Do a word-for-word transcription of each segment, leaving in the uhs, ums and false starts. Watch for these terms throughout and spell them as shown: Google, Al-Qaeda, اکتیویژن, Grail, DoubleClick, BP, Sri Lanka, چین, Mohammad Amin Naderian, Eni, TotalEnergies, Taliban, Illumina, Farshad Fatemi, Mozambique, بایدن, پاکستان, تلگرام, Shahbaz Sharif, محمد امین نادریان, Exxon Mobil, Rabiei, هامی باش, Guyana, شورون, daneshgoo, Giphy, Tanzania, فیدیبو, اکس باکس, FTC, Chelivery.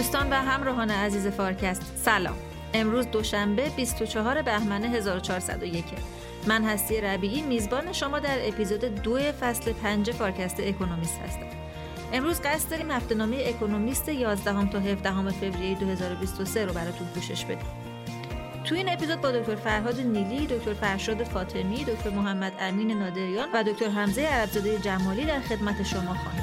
دوستان و همراهان عزیز فارکست، سلام. امروز دوشنبه بیست و چهارم بهمن هزار و چهارصد و یک. من هستی ربیعی، میزبان شما در اپیزود دو فصل پنج فارکست اکونومیست هستم. امروز قصد داریم هفته‌نامه اکونومیست یازدهم تا هفدهم فوریه دو هزار و بیست و سه رو براتون پوشش بدیم. تو این اپیزود با دکتر فرهاد نیلی، دکتر فرشاد فاطمی، دکتر محمد امین نادریان و دکتر حمزه عربزاده جمالی در خدمت شما خواهیم.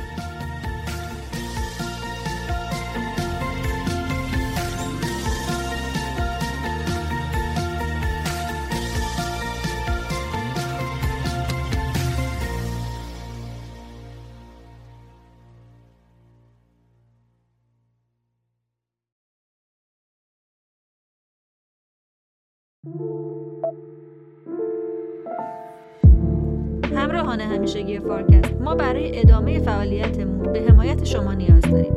همراهان همیشگی فارکست، ما برای ادامه فعالیتمون به حمایت شما نیاز داریم.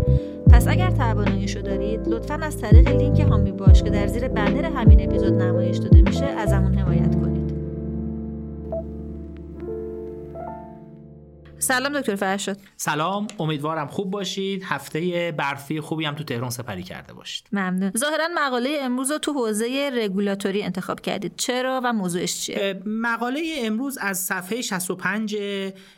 پس اگر تواناییشو دارید، لطفاً از طریق لینک هامی باش که در زیر بنر همین اپیزود نمایش داده میشه ازمون حمایت کنید. سلام دکتر فرشاد. سلام، امیدوارم خوب باشید. هفته برفی خوبی هم تو تهران سپری کرده باشید. ممنون. ظاهراً مقاله امروز رو تو حوزه رگولاتوری انتخاب کردید. چرا و موضوعش چیه؟ مقاله امروز از صفحه شصت و پنج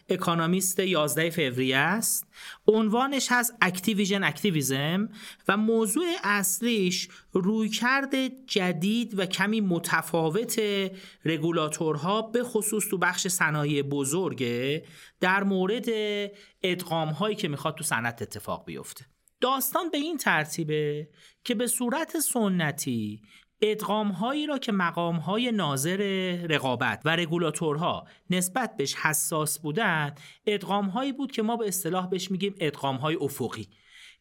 اکونومیست یازدهم فوریه است. عنوانش هست اکتیویژن اکتیویزم و موضوع اصلیش رویکرد جدید و کمی متفاوت رگولاتورها به خصوص تو بخش صنایع بزرگه در مورد ادغام‌هایی که میخواد تو صنعت اتفاق بیفته. داستان به این ترتیبه که به صورت سنتی ادغام‌هایی را که مقام‌های ناظر رقابت و رگولاتورها نسبت بهش حساس بودند، ادغام‌هایی بود که ما به اصطلاح بهش میگیم ادغام‌های افقی.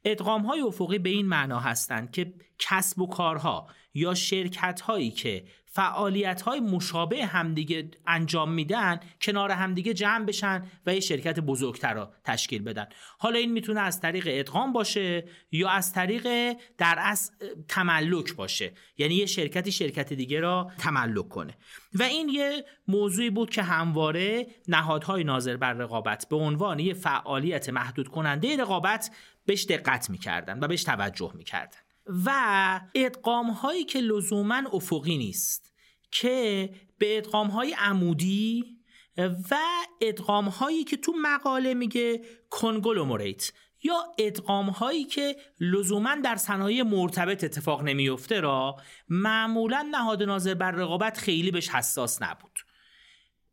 ادغام‌های افقی به این معنا هستند که کسب و کارها یا شرکت‌هایی که فعالیت‌های مشابه همدیگه انجام میدن کنار همدیگه جمع بشن و یه شرکت بزرگتر را تشکیل بدن. حالا این میتونه از طریق ادغام باشه یا از طریق در اصل تملک باشه، یعنی یه شرکتی شرکت دیگه را تملک کنه. و این یه موضوعی بود که همواره نهادهای ناظر بر رقابت به عنوان یه فعالیت محدود کننده رقابت بهش دقت میکردن و بهش توجه میکردن. و ادغام هایی که لزوماً افقی نیست که به ادغام های عمودی و ادغام هایی که تو مقاله میگه کنگلوموریت یا ادغام هایی که لزوماً در صنایع مرتبط اتفاق نمیفته را معمولاً نهاد ناظر بر رقابت خیلی بهش حساس نبود.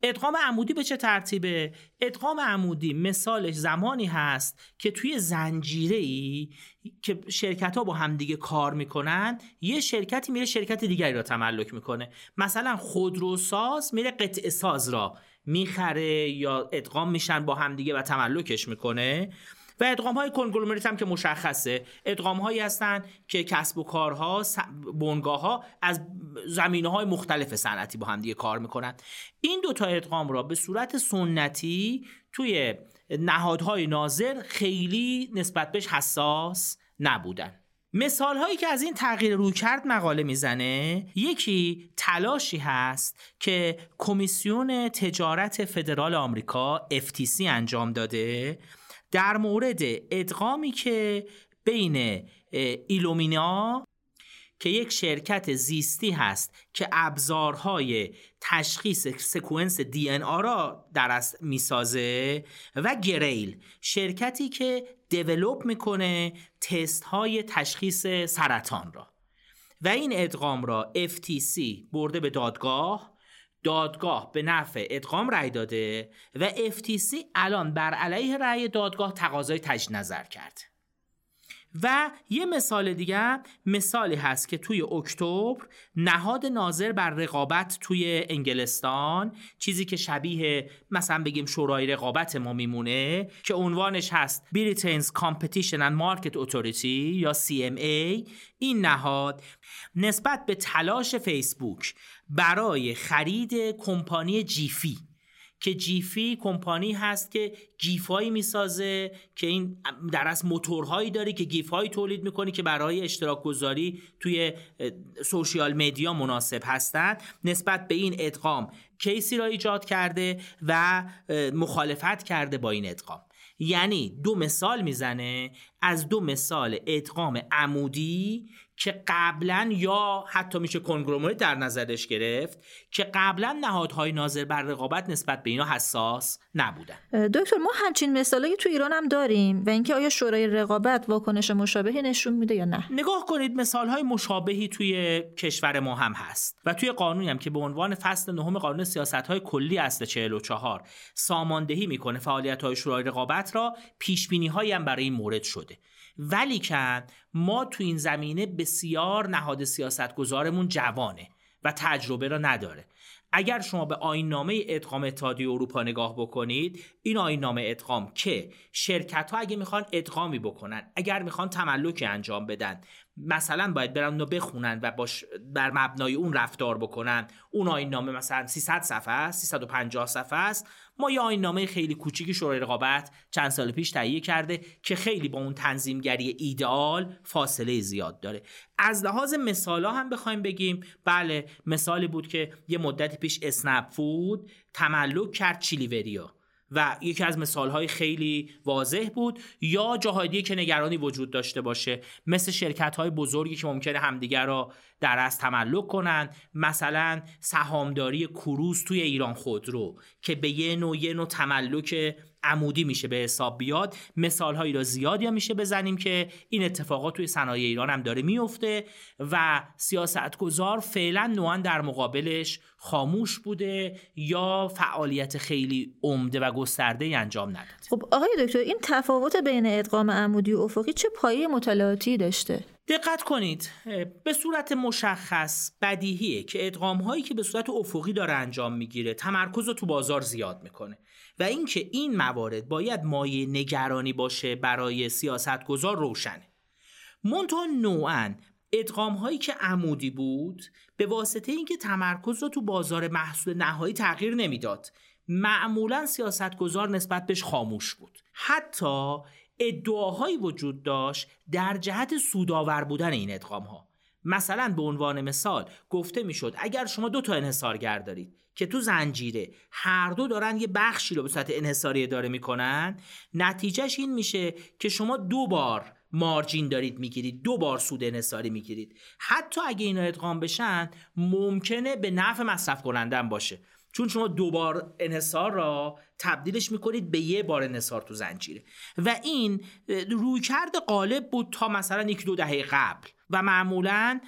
ادغام عمودی به چه ترتیبه؟ ادغام عمودی مثالش زمانی هست که توی زنجیره‌ای که شرکت‌ها با همدیگه کار میکنن یه شرکتی میره شرکت دیگری را تملک میکنه. مثلا خودروساز میره قطعه ساز را میخره یا ادغام میشن با همدیگه و تملکش میکنه. و ادغام‌های کنگلومریت هم که مشخصه، ادغام‌هایی هستن که کسب و کارها، بنگاه‌ها از زمینه‌های مختلف صنعتی با هم دیگه کار می‌کنن. این دو تا ادغام را به صورت سنتی توی نهادهای ناظر خیلی نسبت بهش حساس نبودن. مثال‌هایی که از این تغییر رویکرد مقاله میزنه، یکی تلاشی هست که کمیسیون تجارت فدرال آمریکا اف تی سی انجام داده در مورد ادغامی که بین ایلومینا که یک شرکت زیستی هست که ابزارهای تشخیص سکوئنس دی ان آ را در اصل میسازه و گریل، شرکتی که دیولپ میکنه تست های تشخیص سرطان را، و این ادغام را اف تی سی برده به دادگاه. دادگاه به نفع ادغام رأی داده و اف تی سی الان بر علیه رأی دادگاه تقاضای تجدید نظر کرد. و یه مثال دیگه، مثالی هست که توی اکتبر نهاد ناظر بر رقابت توی انگلستان، چیزی که شبیه مثلا بگیم شورای رقابت ما میمونه، که عنوانش هست Britain's Competition and Market Authority یا سی ام ای، این نهاد نسبت به تلاش فیسبوک برای خرید کمپانی جیفی، که جیفی کمپانی هست که گیفایی میسازه که این در اصل موتورهایی داره که گیفایی تولید میکنه که برای اشتراک گذاری توی سوشیال مدیا مناسب هستند، نسبت به این ادغام کیسی را ایجاد کرده و مخالفت کرده با این ادغام. یعنی دو مثال میزنه از دو مثال ادغام عمودی که قبلا یا حتی میشه کنگلومره در نظرش گرفت که قبلا نهادهای ناظر بر رقابت نسبت به اینا حساس نبودن. دکتر ما همچین مثالی تو ایران هم داریم و اینکه آیا شورای رقابت واکنش مشابهی نشون میده یا نه. نگاه کنید مثالهای مشابهی توی کشور ما هم هست و توی قانونی هم که به عنوان فصل نهم قانون سیاست‌های کلی اصل چهل و چهار ساماندهی میکنه فعالیت‌های شورای رقابت را، پیش‌بینی‌هایی هم برای این مورد شده. ولی که ما تو این زمینه بسیار نهاد سیاستگزارمون جوانه و تجربه را نداره. اگر شما به آیین‌نامه ادغام اتحادیه اروپا نگاه بکنید، این آیین‌نامه ادغام که شرکت‌ها اگه میخوان ادغامی بکنن، اگر میخوان تملکی انجام بدن، مثلا باید برن اونو بخونن و باش بر مبنای اون رفتار بکنن. اون آیین‌نامه مثلا سیصد صفحه است، سیصد و پنجاه صفحه است. ما یه آیین‌نامه خیلی کوچیکی شورای رقابت چند سال پیش تهیه کرده که خیلی با اون تنظیمگری ایدئال فاصله زیاد داره. از لحاظ مثالا هم بخوایم بگیم، بله مثالی بود که یه مدت پیش اسنپ فود تملک کرد چیلیوری و یکی از مثال‌های خیلی واضح بود، یا جاهای دیگه که نگرانی وجود داشته باشه مثل شرکت‌های بزرگی که ممکنه همدیگر را در از تملک کنن، مثلا سهامداری کوروش توی ایران خودرو که به یه نوع یه نوع تملک عمودی میشه به حساب بیاد. مثال‌هایی را زیادی میشه بزنیم که این اتفاقات توی صنایع ایران هم داره میفته و سیاستگزار فعلا نوعا در مقابلش خاموش بوده یا فعالیت خیلی عمده و گسترده‌ای انجام نداده. خب آقای دکتر، این تفاوت بین ادغام عمودی و افقی چه پایه مطالعاتی داشته؟ دقت کنید، به صورت مشخص بدیهیه که ادغام‌هایی که به صورت افقی داره انجام میگیره تمرکز رو تو بازار زیاد میکنه و اینکه این موارد باید مایه نگرانی باشه برای سیاستگزار روشنه. منتها نوعاً ادغام‌هایی که عمودی بود به واسطه اینکه تمرکز رو تو بازار محصول نهایی تغییر نمیداد، معمولاً سیاستگزار نسبت بهش خاموش بود. حتی ادعاهایی وجود داشت در جهت سودآور بودن این ادغام‌ها. مثلا به عنوان مثال گفته میشد اگر شما دو تا انحصارگر دارید که تو زنجیره هر دو دارن یه بخشی رو به صورت انحصاری اداره میکنن، نتیجهش این میشه که شما دو بار مارجین دارید میگیرید، دو بار سود انحصاری میگیرید. حتی اگه اینا ادغام بشن ممکنه به نفع مصرف کننده باشه، چون شما دو بار انحصار را تبدیلش میکنید به یه بار انحصار تو زنجیره و این رویکرد غالب بود تا مثلا یک دو دهه قبل و معمولا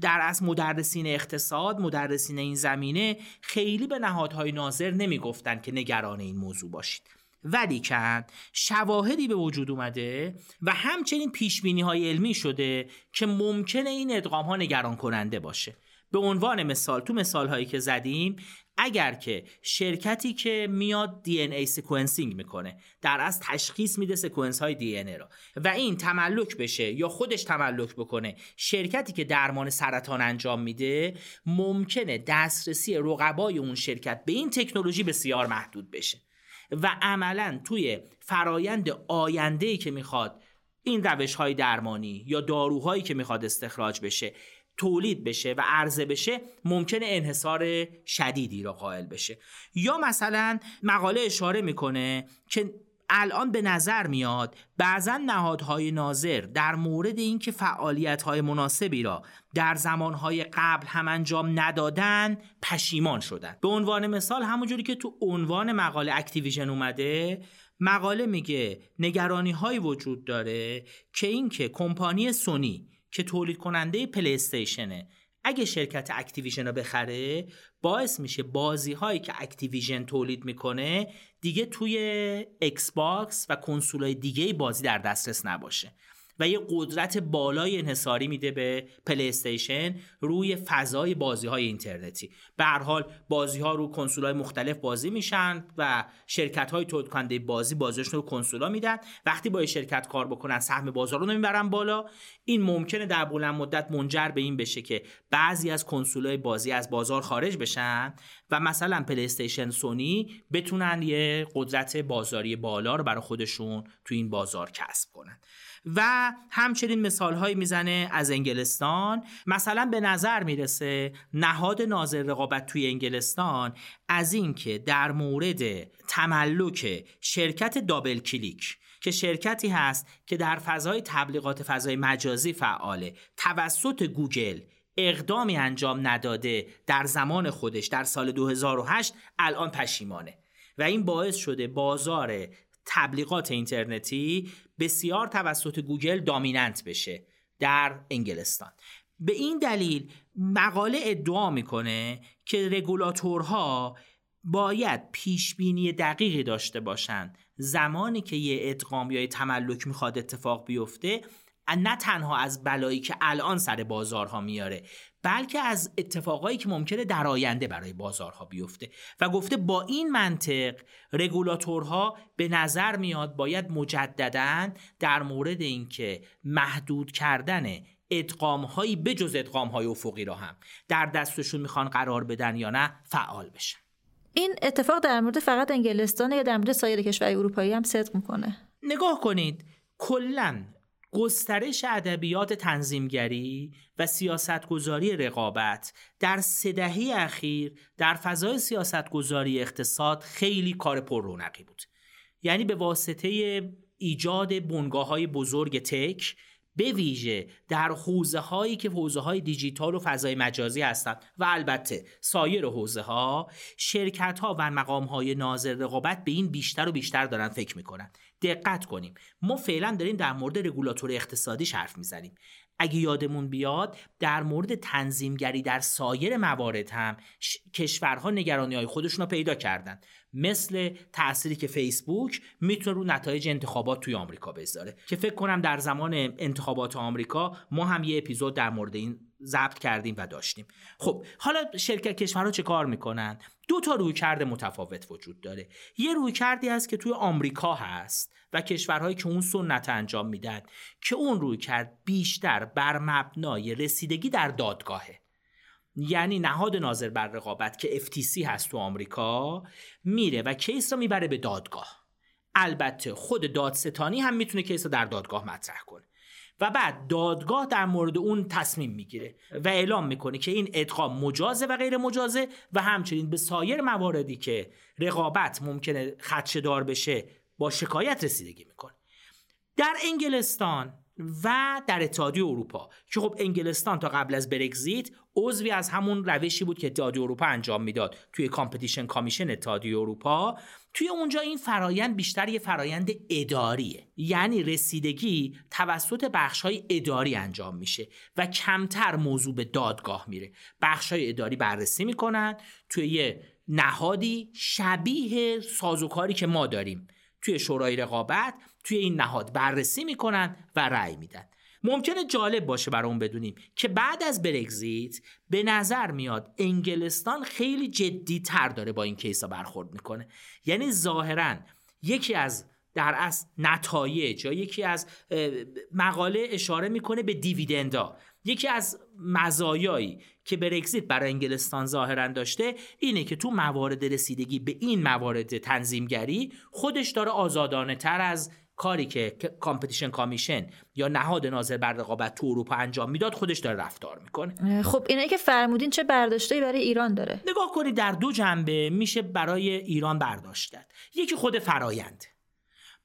در از مدرسین اقتصاد، مدرسین این زمینه خیلی به نهادهای ناظر نمیگفتن که نگران این موضوع باشید. ولی که شواهدی به وجود اومده و همچنین پیشبینی‌های علمی شده که ممکنه این ادغام‌ها نگران کننده باشه. به عنوان مثال تو مثال‌هایی که زدیم، اگر که شرکتی که میاد دی ان ای سکوئنسینگ میکنه، در از تشخیص میده سکوئنس های دی ان ای را و این تملک بشه یا خودش تملک بکنه، شرکتی که درمان سرطان انجام میده، ممکنه دسترسی رقبای اون شرکت به این تکنولوژی بسیار محدود بشه و عملاً توی فرایند آینده‌ای که میخواد این روش‌های درمانی یا داروهایی که میخواد استخراج بشه، تولید بشه و عرضه بشه، ممکنه انحصار شدیدی را قائل بشه. یا مثلا مقاله اشاره میکنه که الان به نظر میاد بعضا نهادهای ناظر در مورد اینکه فعالیت‌های مناسبی را در زمانهای قبل هم انجام ندادن پشیمان شدن. به عنوان مثال همونجوری که تو عنوان مقاله اکتیویژن اومده، مقاله میگه نگرانی‌هایی وجود داره که اینکه کمپانی سونی که تولید کننده پلی استیشنه، اگه شرکت اکتیویژن رو بخره باعث میشه بازی هایی که اکتیویژن تولید میکنه دیگه توی اکس باکس و کنسولای دیگه بازی در دسترس نباشه و یه قدرت بالای انحصاری میده به پلی استیشن روی فضای بازی های اینترنتی. به هر حال بازی ها رو کنسولای مختلف بازی میشن و شرکت های تولید کننده بازی بازیشون رو کنسولا میدن. وقتی با شرکت کار بکنن سهم بازار رو نمیبرن بالا. این ممکنه در بلند مدت منجر به این بشه که بعضی از کنسولای بازی از بازار خارج بشن و مثلا پلی استیشن، سونی بتونن یه قدرت بازاری بالا رو برای خودشون تو این بازار کسب کنن. و همچنین مثال‌هایی میزنه از انگلستان. مثلا به نظر میرسه نهاد ناظر رقابت توی انگلستان از اینکه در مورد تملک شرکت دابل کلیک که شرکتی هست که در فضای تبلیغات فضای مجازی فعاله، توسط گوگل اقدامی انجام نداده در زمان خودش در سال دو هزار و هشت، الان پشیمانه و این باعث شده بازار تبلیغات اینترنتی بسیار توسط گوگل دامیننت بشه در انگلستان. به این دلیل مقاله ادعا میکنه که رگولاتورها باید پیشبینی دقیقی داشته باشن زمانی که یه ادغام یا یه تملک میخواد اتفاق بیفته، نه تنها از بلایی که الان سر بازارها میاره بلکه از اتفاقایی که ممکنه در آینده برای بازارها بیفته. و گفته با این منطق رگولاتورها به نظر میاد باید مجدداً در مورد اینکه محدود کردن ادغام‌هایی به جز ادغام‌های افقی را هم در دستشون میخوان قرار بدن یا نه فعال بشن. این اتفاق در مورد فقط انگلستان یا در مورد سایر کشورهای اروپایی هم صدق میکنه؟ نگاه کنید، کلاً گسترش ادبیات تنظیمگری و سیاستگذاری رقابت در سه دهه اخیر در فضای سیاستگذاری اقتصاد خیلی کار پر رونقی بود. یعنی به واسطه ایجاد بنگاه‌های بزرگ تک، به ویژه در حوزه‌هایی که حوزه‌های دیجیتال و فضای مجازی هستند و البته سایر حوزه‌ها، شرکت‌ها و مقام‌های ناظر رقابت به این بیشتر و بیشتر دارن فکر می‌کنن. دقت کنیم، ما فعلا داریم در مورد رگولاتور اقتصادی حرف می‌زنیم. اگه یادمون بیاد در مورد تنظیمگری در سایر موارد هم ش... کشورها نگرانی‌های خودشون رو پیدا کردن، مثل تأثیری که فیسبوک میتونه رو نتایج انتخابات توی آمریکا بذاره که فکر کنم در زمان انتخابات آمریکا ما هم یه اپیزود در مورد این ضبط کردیم و داشتیم. خب حالا شرکت کشورها چه کار میکنن؟ دو تا رویکرد متفاوت وجود داره. یه رویکردی هست که توی آمریکا هست و کشورهایی که اون سنت انجام میدن که اون رویکرد بیشتر بر مبنای رسیدگی در دادگاهه. یعنی نهاد ناظر بر رقابت که اف تی سی هست تو آمریکا میره و کیس رو میبره به دادگاه. البته خود دادستانی هم میتونه کیس رو در دادگاه مطرح کنه و بعد دادگاه در مورد اون تصمیم میگیره و اعلام میکنه که این ادغام مجازه و غیر مجازه و همچنین به سایر مواردی که رقابت ممکنه خدشه‌دار بشه با شکایت رسیدگی میکنه. در انگلستان و در اتحادیه اروپا که خب انگلستان تا قبل از برگزیت عضوی از همون روشی بود که اتحادیه اروپا انجام میداد توی کامپتیشن کامیشن اتحادیه اروپا، توی اونجا این فرایند بیشتر یه فرایند اداریه، یعنی رسیدگی توسط بخش‌های اداری انجام میشه و کمتر موضوع به دادگاه میره. بخش‌های اداری بررسی میکنن توی یه نهادی شبیه سازوکاری که ما داریم توی شورای رقابت، توی این نهاد بررسی میکنن و رأی میدن. ممکنه جالب باشه برامون بدونیم که بعد از برگزیت به نظر میاد انگلستان خیلی جدی‌تر داره با این کیسا برخورد میکنه. یعنی ظاهراً یکی از در اصل نتایج یا یکی از مقاله اشاره میکنه به دیویدندا. یکی از مزایایی که برگزیت برای انگلستان ظاهرا داشته اینه که تو موارد رسیدگی به این موارد تنظیمگری خودش داره آزادانه تر از کاری که کامپتیشن کامیشن یا نهاد ناظر بر رقابت تو اروپا انجام میداد خودش داره رفتار میکنه. خب اینایی که فرمودین چه برداشتی برای ایران داره؟ نگاه کنید، در دو جنبه میشه برای ایران برداشت داد. یکی خود فرایند.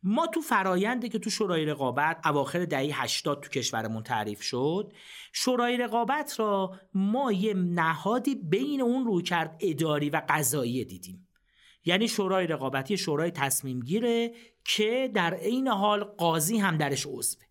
ما تو فرآیندی که تو شورای رقابت اواخر دهه هشتاد تو کشورمون تعریف شد، شورای رقابت را ما یه نهادی بین اون رویکرد اداری و قضایی دیدیم. یعنی شورای رقابتی شورای تصمیم گیره که در عین حال قاضی هم درش عضوه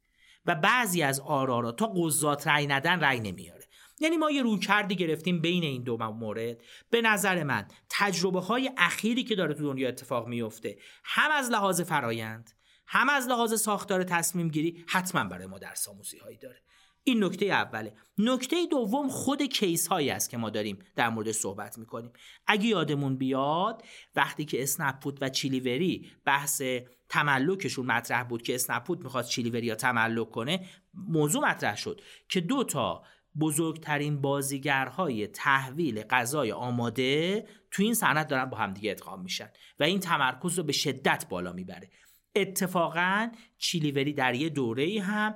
و بعضی از آرا تا قضات رأی ندن رأی نمیاره. یعنی ما یه رویکردی گرفتیم بین این دو مورد. به نظر من تجربه های اخیری که داره تو دنیا اتفاق میفته هم از لحاظ فرایند هم از لحاظ ساختار تصمیم گیری حتما برای ما درس آموزی هایی داره. این نکته اوله. نکته دوم خود کیس هایی است که ما داریم در مورد صحبت میکنیم. اگه یادمون بیاد وقتی که اسنپ‌فود و چیلیوری بحث تملکشون مطرح بود که اسنپ‌فود میخواست چیلیوری یا تملک کنه، موضوع مطرح شد که دو تا بزرگترین بازیگرهای تحویل غذای آماده تو این صنعت دارن با همدیگه ادغام میشن و این تمرکز رو به شدت بالا میبره. اتفاقاً چیلیوری در یه دوره‌ای هم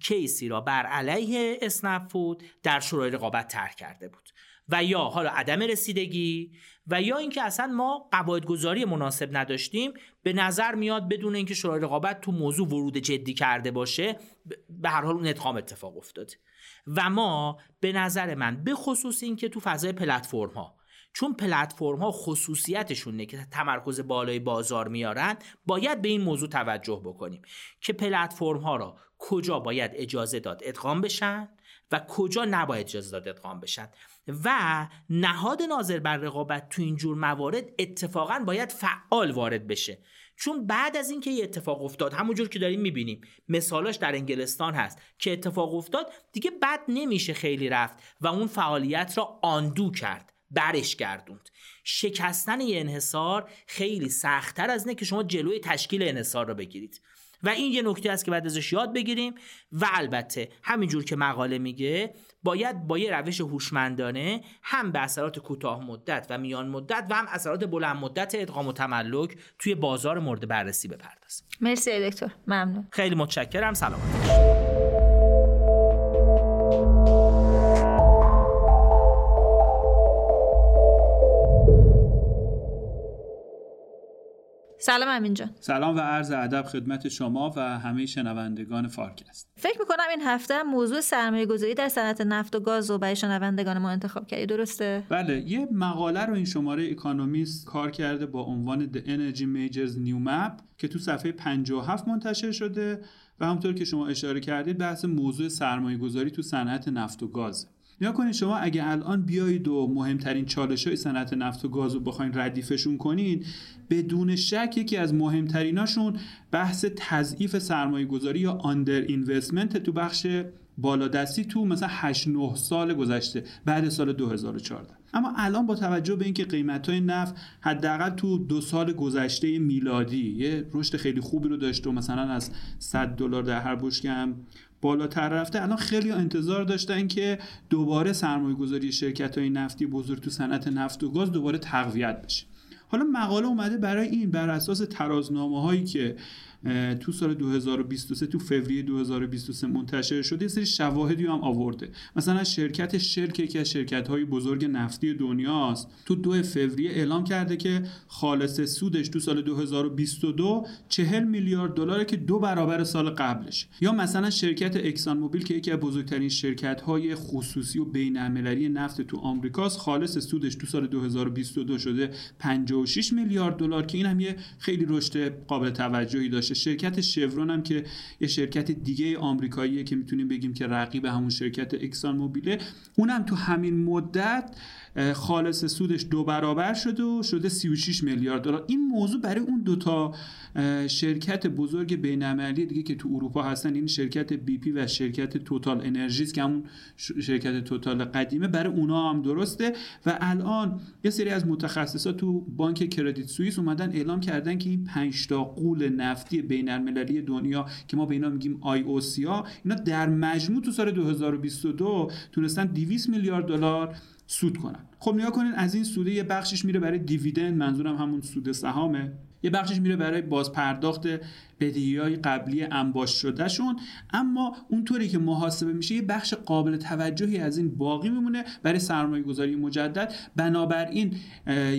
کیسی را بر علیه اسنپ‌فود در شورای رقابت طرح کرده بود و یا حالا عدم رسیدگی و یا اینکه اصلا ما قواعدگذاری مناسب نداشتیم. به نظر میاد بدون اینکه شورای رقابت تو موضوع ورود جدی کرده باشه به هر حال اون ادغام اتفاق افتاد و ما به نظر من به خصوص اینکه تو فضای پلتفرم‌ها، چون پلتفرم‌ها خصوصیتشون اینه که تمرکز بالای بازار میارن، باید به این موضوع توجه بکنیم که پلتفرم‌ها را کجا باید اجازه داد ادغام بشن و کجا نباید اجازه داد ادغام بشن و نهاد ناظر بر رقابت تو این جور موارد اتفاقاً باید فعال وارد بشه. چون بعد از اینکه یه اتفاق افتاد، همونجور که داریم میبینیم مثالاش در انگلستان هست که اتفاق افتاد، دیگه بد نمیشه خیلی رفت و اون فعالیت را آندو کرد، برش گردوند. شکستن یه انحصار خیلی سخت‌تر از اینه که شما جلوی تشکیل انحصار را بگیرید و این یه نکته است که باید ازش یاد بگیریم. و البته همینجور که مقاله میگه باید با یه روش هوشمندانه هم به اثرات کوتاه مدت و میان مدت و هم اثرات بلند مدت ادغام و تملک توی بازار مورد بررسی بپردازیم. مرسی دکتر، ممنون. خیلی متشکرم، سلامت. سلام امین جان. سلام و عرض ادب خدمت شما و همه شنوندگان فارکست. فکر میکنم این هفته موضوع سرمایه گذاری در صنعت نفت و گاز رو برای شنوندگان ما انتخاب کردی، درسته؟ بله، یه مقاله رو این شماره اکونومیست کار کرده با عنوان The Energy Majors New Map که تو صفحه پنجاه و هفت منتشر شده و همونطور که شما اشاره کردید بحث موضوع سرمایه گذاری تو صنعت نفت و گازه. نیا کنید شما اگه الان بیایید و مهمترین چالش‌های صنعت نفت و گاز رو بخواین ردیفشون کنین، بدون شک یکی از مهمتریناشون بحث تضعیف سرمایه‌گذاری یا آندر اینوستمنت تو بخش بالادستی تو مثلا هشت نه سال گذشته بعد سال دو هزار و چهارده. اما الان با توجه به اینکه قیمت‌های نفت حداقل تو دو سال گذشته میلادی یه رشد خیلی خوبی رو داشت و مثلا از صد دلار در هر بشکم بالاتر رفته، الان خیلی انتظار داشتن که دوباره سرمایه‌گذاری شرکت‌های نفتی بزرگ تو صنعت نفت و گاز دوباره تقویت بشه. حالا مقاله اومده برای این بر اساس ترازنامه‌هایی که تو سال دو هزار و بیست و سه تو فوریه دو هزار و بیست و سه منتشر شده یه سری شواهدی هم آورده. مثلا شرکت شرک یکی از شرکت‌های بزرگ نفتی دنیاست تو دو فوریه اعلام کرده که خالص سودش تو سال دو هزار و بیست و دو چهل میلیارد دلاره که دو برابر سال قبلش. یا مثلا شرکت اکسان موبیل که یکی از بزرگترین شرکت‌های خصوصی و بین‌المللی نفت تو آمریکاست، خالص سودش تو سال دو هزار و بیست و دو شده پنجاه و شش میلیارد دلار که این هم یه خیلی رشد قابل توجهی داشته. شرکت شورون هم که یه شرکت دیگه آمریکاییه که میتونیم بگیم که رقیب همون شرکت اکسان موبیله، اونم تو همین مدت خالص سودش دو برابر شده و شده سی و شش میلیارد دلار. این موضوع برای اون دوتا شرکت بزرگ بین‌المللی دیگه که تو اروپا هستن، این شرکت بی پی و شرکت توتال انرژیز که همون شرکت توتال قدیمه، برای اونا هم درسته. و الان یه سری از متخصصا تو بانک کردیت سوئیس اومدن اعلام کردن که این پنج تا غول نفتی بین‌المللی دنیا که ما به اینا میگیم آی او سی ها، اینا در مجموع تو سال دو هزار و بیست و دو تونستن دویست میلیارد دلار سود کنن. خب نیا کنین از این سوده یه بخشش میره برای دیویدند، منظورم همون سود سهامه، یه بخشش میره برای بازپرداخت بدهی‌های قبلی انباش شده شون. اما اونطوری که محاسبه میشه یه بخش قابل توجهی از این باقی میمونه برای سرمایه‌گذاری مجدد. بنابراین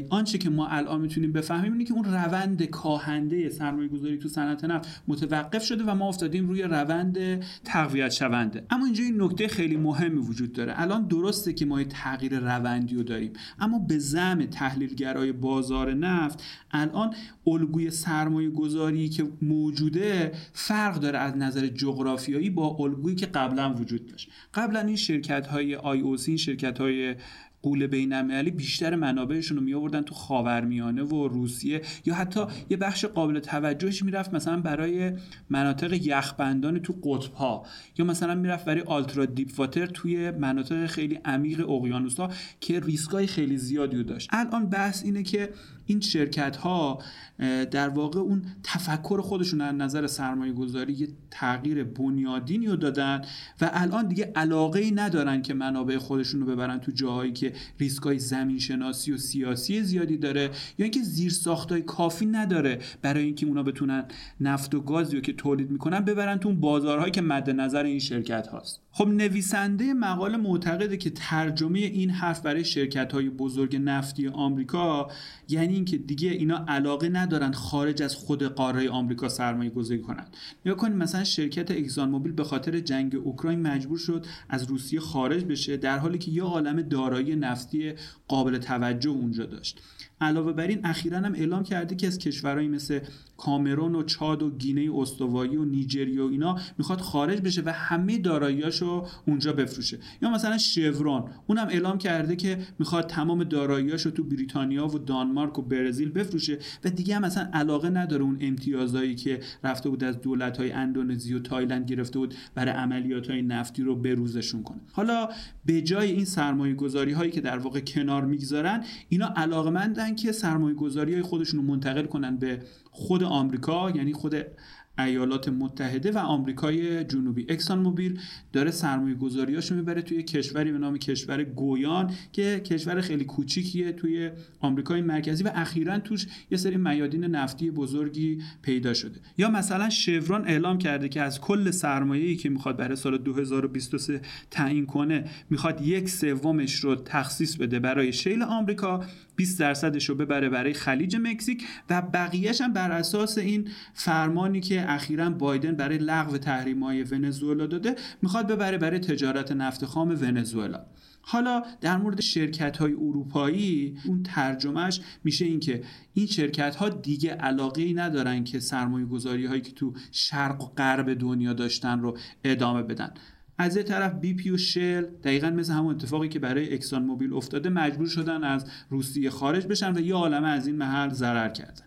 آنچه که ما الان میتونیم بفهمیم اینه که اون روند کاهنده سرمایه‌گذاری تو صنعت نفت متوقف شده و ما افتادیم روی روند تقویت شونده. اما اینجا این نکته خیلی مهمی وجود داره. الان درسته که ما یه تغییر روندی رو داریم، اما به زعم تحلیلگرای بازار نفت الان الگوی سرمایه‌گذاری که وجوده فرق داره از نظر جغرافیایی با الگویی که قبلا وجود داشت. قبلا این شرکت‌های آی او سی، این شرکت‌های غول بین‌المللی بیشتر منابعشون رو می‌آوردن تو خاورمیانه و روسیه، یا حتی یه بخش قابل توجهش میرفت مثلا برای مناطق یخبندان تو قطب‌ها، یا مثلا میرفت برای آلترا دیپ واتر توی مناطق خیلی عمیق اقیانوس‌ها که ریسکای خیلی زیادی رو داشت. الان بحث اینه که این شرکت ها در واقع اون تفکر خودشون از نظر سرمایه گذاری یه تغییر بنیادینی رو دادن و الان دیگه علاقه‌ای ندارن که منابع خودشون رو ببرن تو جاهایی که ریسکای زمین شناسی و سیاسی زیادی داره یا اینکه زیرساختای کافی نداره برای اینکه اونا بتونن نفت و گازی رو که تولید میکنن ببرن تو اون بازارهایی که مد نظر این شرکت هاست. خب نویسنده مقاله معتقده که ترجمه این حرف برای شرکت‌های بزرگ نفتی آمریکا یعنی اینکه دیگه اینا علاقه ندارن خارج از خود قاره آمریکا سرمایه‌گذاری کنن. یا کن مثلا شرکت اکسان موبیل به خاطر جنگ اوکراین مجبور شد از روسیه خارج بشه در حالی که یه عالم دارایی نفتی قابل توجه اونجا داشت. علاوه بر این اخیراً هم اعلام کرده که از کشورهایی مثل کامرون و چاد و گینه استوایی و نیجریه و اینا میخواد خارج بشه و همه داراییاشو اونجا بفروشه. یا مثلا شورون اونم اعلام کرده که میخواد تمام داراییاشو تو بریتانیا و دانمارک و برزیل بفروشه و دیگه هم مثلا علاقه نداره اون امتیازایی که رفته بود از دولت‌های اندونزی و تایلند گرفته بود برای عملیات‌های نفتی رو بروزشون کنه. حالا به جای این سرمایه‌گذاری‌هایی که در واقع کنار می‌گذارن، اینا علاقه‌مندن که سرمایه‌گذاری‌های خودشون رو منتقل کنن به خود آمریکا، یعنی خود ایالات متحده و آمریکای جنوبی. اکسان موبیل داره سرمایه‌گذاری‌هاشو میبره توی کشوری به نام کشور گویان که کشور خیلی کوچیکیه توی آمریکای مرکزی و اخیراً توش یه سری میادین نفتی بزرگی پیدا شده. یا مثلا شورون اعلام کرده که از کل سرمایه‌ای که میخواد برای سال دو هزار و بیست و سه تعیین کنه، میخواد یک سومش رو تخصیص بده برای شیل آمریکا، بیست درصدش رو ببره برای خلیج مکزیک و بقیه‌اش هم بر اساس این فرمانی که اخیراً بایدن برای لغو تحریم‌های ونزوئلا داده میخواد ببره برای تجارت نفت خام ونزوئلا. حالا در مورد شرکت‌های اروپایی اون ترجمهش میشه این که این شرکت‌ها دیگه علاقه‌ای ندارن که سرمایه‌گذاری‌هایی که تو شرق و غرب دنیا داشتن رو ادامه بدن. از یه طرف بی پی و شل دقیقاً مثل همون اتفاقی که برای اکسان موبیل افتاده مجبور شدن از روسیه خارج بشن و یه عالمه از این محل ضرر کردن.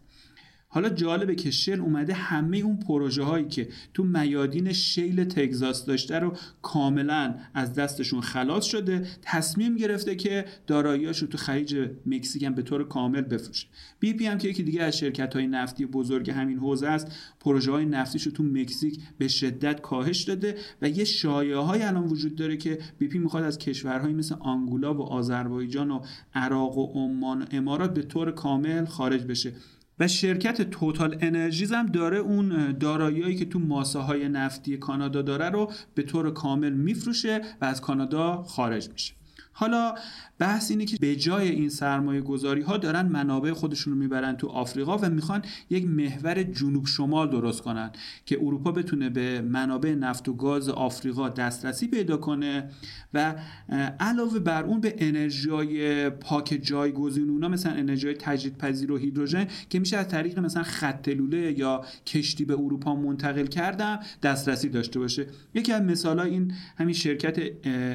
حالا جالبه که شل اومده همه اون پروژه هایی که تو میادین شیل تگزاس داشته رو کاملا از دستشون خلاص شده، تصمیم گرفته که داراییاشو تو خلیج مکزیک هم به طور کامل بفروشه. بی پی هم که یکی دیگه از شرکت های نفتی بزرگ همین حوزه است، پروژه های نفتیشو تو مکزیک به شدت کاهش داده و یه شایعه های الان وجود داره که بی پی میخواد از کشورهای مثل آنگولا و آذربایجان و عراق و عمان و امارات به طور کامل خارج بشه. و شرکت توتال انرژیز هم داره اون دارایی‌هایی که تو ماسه‌های نفتی کانادا داره رو به طور کامل میفروشه و از کانادا خارج میشه. حالا بحث اینه که به جای این سرمایه گذاری ها دارن منابع خودشون رو میبرن تو آفریقا و میخوان یک محور جنوب شمال درست کنن که اروپا بتونه به منابع نفت و گاز آفریقا دسترسی پیدا کنه و علاوه بر اون به انرژی‌های پاک جایگزین اونها، مثلا انرژی‌های تجدیدپذیر و هیدروژن که میشه از طریق مثلا خط لوله یا کشتی به اروپا منتقل کردن دسترسی داشته باشه. یکی از مثال‌ها این همین شرکت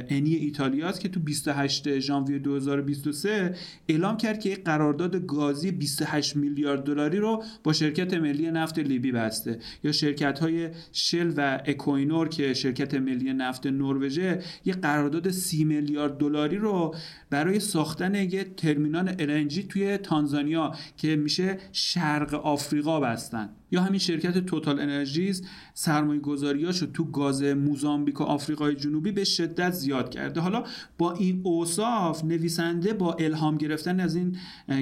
انی ایتالیاست که تو بیست و هشتم ژانویه دو هزار و بیست و سه اعلام کرد که یک قرارداد گازی بیست و هشت میلیارد دلاری رو با شرکت ملی نفت لیبی بسته. یا شرکت‌های شل و اکوینور که شرکت ملی نفت نروژ یک قرارداد سی میلیارد دلاری رو برای ساختن یک ترمینال ال‌ان‌جی توی تانزانیا که میشه شرق آفریقا بستن. یا همین شرکت توتال انرژیز سرمایه‌گذاریاشو تو گاز موزامبیک و آفریقای جنوبی به شدت زیاد کرده. حالا با این اوصاف نویسنده با الهام گرفتن از این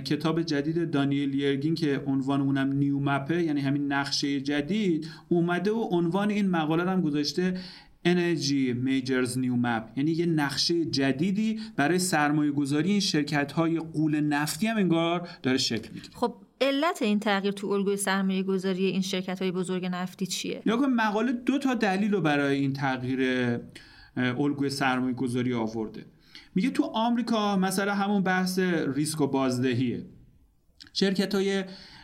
کتاب جدید دانیل یرگین که عنوان اونم نیو مپه، یعنی همین نقشه جدید، اومده و عنوان این مقاله رو هم گذاشته Energy Majors New Map، یعنی یه نقشه جدیدی برای سرمایه‌گذاری این شرکت‌های غول نفتی هم انگار داره شکل می‌گیره. خب علت این تغییر تو الگوی سرمایه گذاری این شرکت‌های بزرگ نفتی چیه؟ نگاه مقاله دو تا دلیل رو برای این تغییر الگوی سرمایه گذاری آورده. میگه تو آمریکا مثلا همون بحث ریسک و بازدهیه. شرکت‌های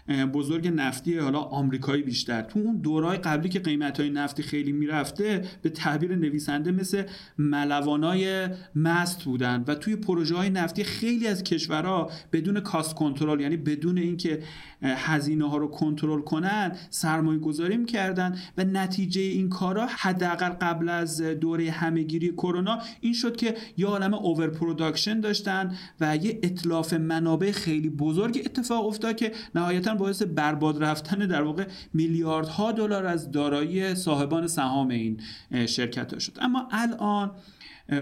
بزرگ نفتی، حالا آمریکایی بیشتر، تو اون دورهای قبلی که قیمت‌های نفتی خیلی میرفته به تعبیر نویسنده مثل ملوانای مست بودن و توی پروژه‌های نفتی خیلی از کشورها بدون کاست کنترل، یعنی بدون اینکه هزینه ها رو کنترل کنن، سرمایه‌گذاری می‌کردن و نتیجه این کارا حداقل قبل از دوره همه‌گیری کرونا این شد که یه عالمه اوور پروداکشن داشتن و یه اتلاف منابع خیلی بزرگ اتفاق افتاد که نهایتاً باعث برباد رفتن در واقع میلیاردها دلار از دارایی صاحبان سهام این شرکت‌ها شد. اما الان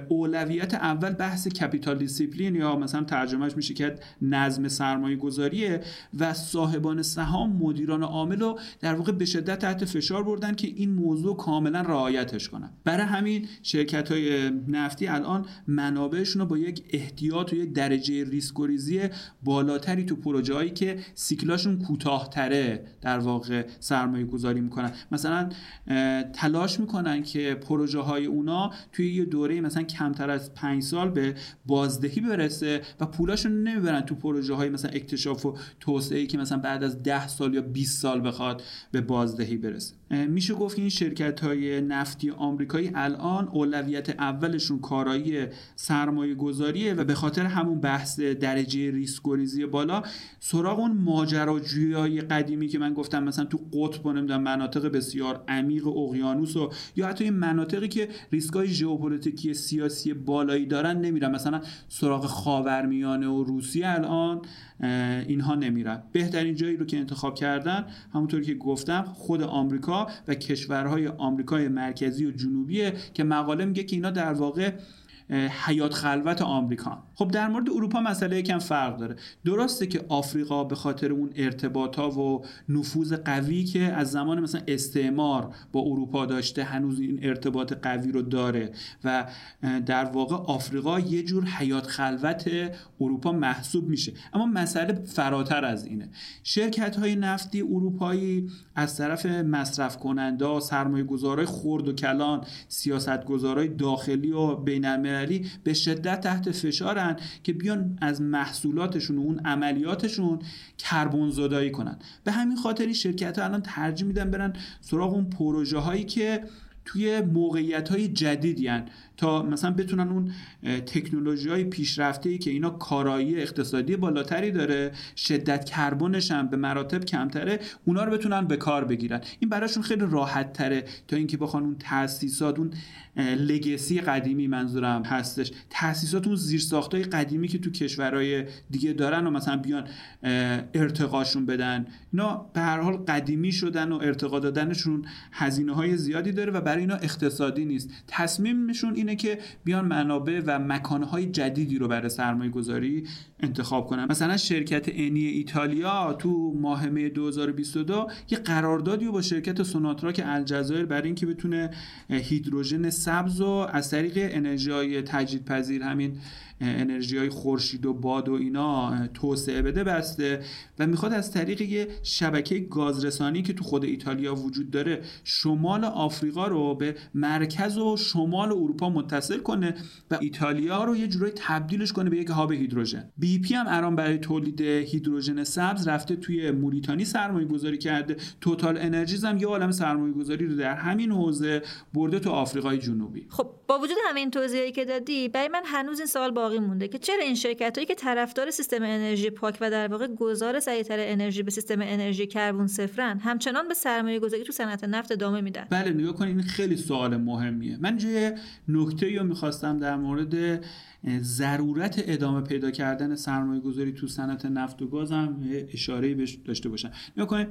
اولویت اول بحث کپیتال دیسیپلین، یا مثلا ترجمهش میشه که نظم سرمایه گذاریه و صاحبان سهام، مدیران عامل رو در واقع به شدت تحت فشار بردن که این موضوع کاملا رعایتش کنن. برای همین شرکت های نفتی الان منابعشون رو با یک احتیاط و یک درجه ریسک و ریزی بالاتری تو پروژه هایی که سیکلاشون کوتاه‌تره در واقع سرمایه گذاری میکنن. مثلا تلاش میکنن که پروژه های اونا توی یه دوره مثلا کمتر از پنج سال به بازدهی برسه و پولاشو نمیبرن تو پروژه های مثلا اکتشاف و توسعه که مثلا بعد از ده سال یا بیست سال بخواد به بازدهی برسه. میشه گفت که این شرکت های نفتی آمریکایی الان اولویت اولشون کارایی سرمایه گذاریه و به خاطر همون بحث درجه ریسک و ریزی بالا سراغ اون ماجراجویی های قدیمی که من گفتم، مثلا تو قطب و نمیدونم مناطق بسیار عمیق اقیانوس و یا حتی مناطقی که ریسک های ژئوپلیتیکی سیاسی بالایی دارن نمیرن، مثلا سراغ خاورمیانه و روسیه الان اینها نمیرن. بهترین جایی رو که انتخاب کردن همونطور که گفتم خود آمریکا و کشورهای آمریکای مرکزی و جنوبیه که مقاله میگه که اینا در واقع حیات خلوت آمریکا. خب در مورد اروپا مسئله یکم فرق داره. درسته که آفریقا به خاطر اون ارتباط‌ها و نفوذ قوی که از زمان مثلا استعمار با اروپا داشته هنوز این ارتباط قوی رو داره و در واقع آفریقا یه جور حیات خلوت اروپا محسوب میشه، اما مسئله فراتر از اینه. شرکت‌های نفتی اروپایی از طرف مصرف کننده، سرمایه‌گذارای خرد و کلان، سیاست‌گذارای داخلی و بین‌المللی به شدت تحت فشارن که بیان از محصولاتشون و اون عملیاتشون کربن زدایی کنن. به همین خاطر این شرکت‌ها الان ترجیح میدن برن سراغ اون پروژه هایی که توی موقعیت‌های جدیدی هن تا مثلا بتونن اون تکنولوژی‌های پیشرفته‌ای که اینا کارایی اقتصادی بالاتری داره، شدت کربنش هم به مراتب کمتره، اونا رو بتونن به کار بگیرن. این براشون خیلی راحت‌تره تا اینکه بخوان اون تأسیسات، اون لگسی قدیمی منظورم هستش، تأسیسات اون زیرساخت‌های قدیمی که تو کشورهای دیگه دارن و مثلا بیان ارتقاشون بدن. اینا به هر حال قدیمی شدن و ارتقا دادنشون هزینه‌های زیادی داره و برای اینا اقتصادی نیست. تصمیمشون این که بیان منابع و مکانهای جدیدی رو برای سرمایه گذاری انتخاب کنن. مثلا شرکت انی ایتالیا تو ماه می دو هزار و بیست و دو یه قراردادی رو با شرکت سوناتراک الجزایر برای اینکه بتونه هیدروژن سبز رو از طریق انرژی‌های تجدیدپذیر، همین انرژی‌های خورشید و باد و اینا توسعه بده بسته و میخواد از طریق یه شبکه گازرسانی که تو خود ایتالیا وجود داره شمال آفریقا رو به مرکز و شمال اروپا متصل کنه و ایتالیا رو یه جورایی تبدیلش کنه به یک هاب هیدروژن. بی پی هم الان برای تولید هیدروژن سبز رفته توی موریتانی سرمایه گذاری کرده. توتال انرژیز هم یه عالم سرمایه گذاری رو در همین حوزه برده تو آفریقای جنوبی. خب با وجود همین توضیحی که دادی، برای من هنوز این سوال باقی مونده که چرا این شرکتایی که طرفدار سیستم انرژی پاک و در واقع گذار سریعتر انرژی به سیستم انرژی کربن صفرن همچنان به سرمایه گذاری تو صنعت نفت ادامه میدن؟ بله نگاه کنید، این خیلی سوال مهمیه. من جای نکته‌ای رو می‌خواستم در مورد ضرورت ادامه پیدا کردن سرمایه گذاری تو صنعت نفت و گاز هم اشاره‌ای بهش داشته باشم. نگاه کنید،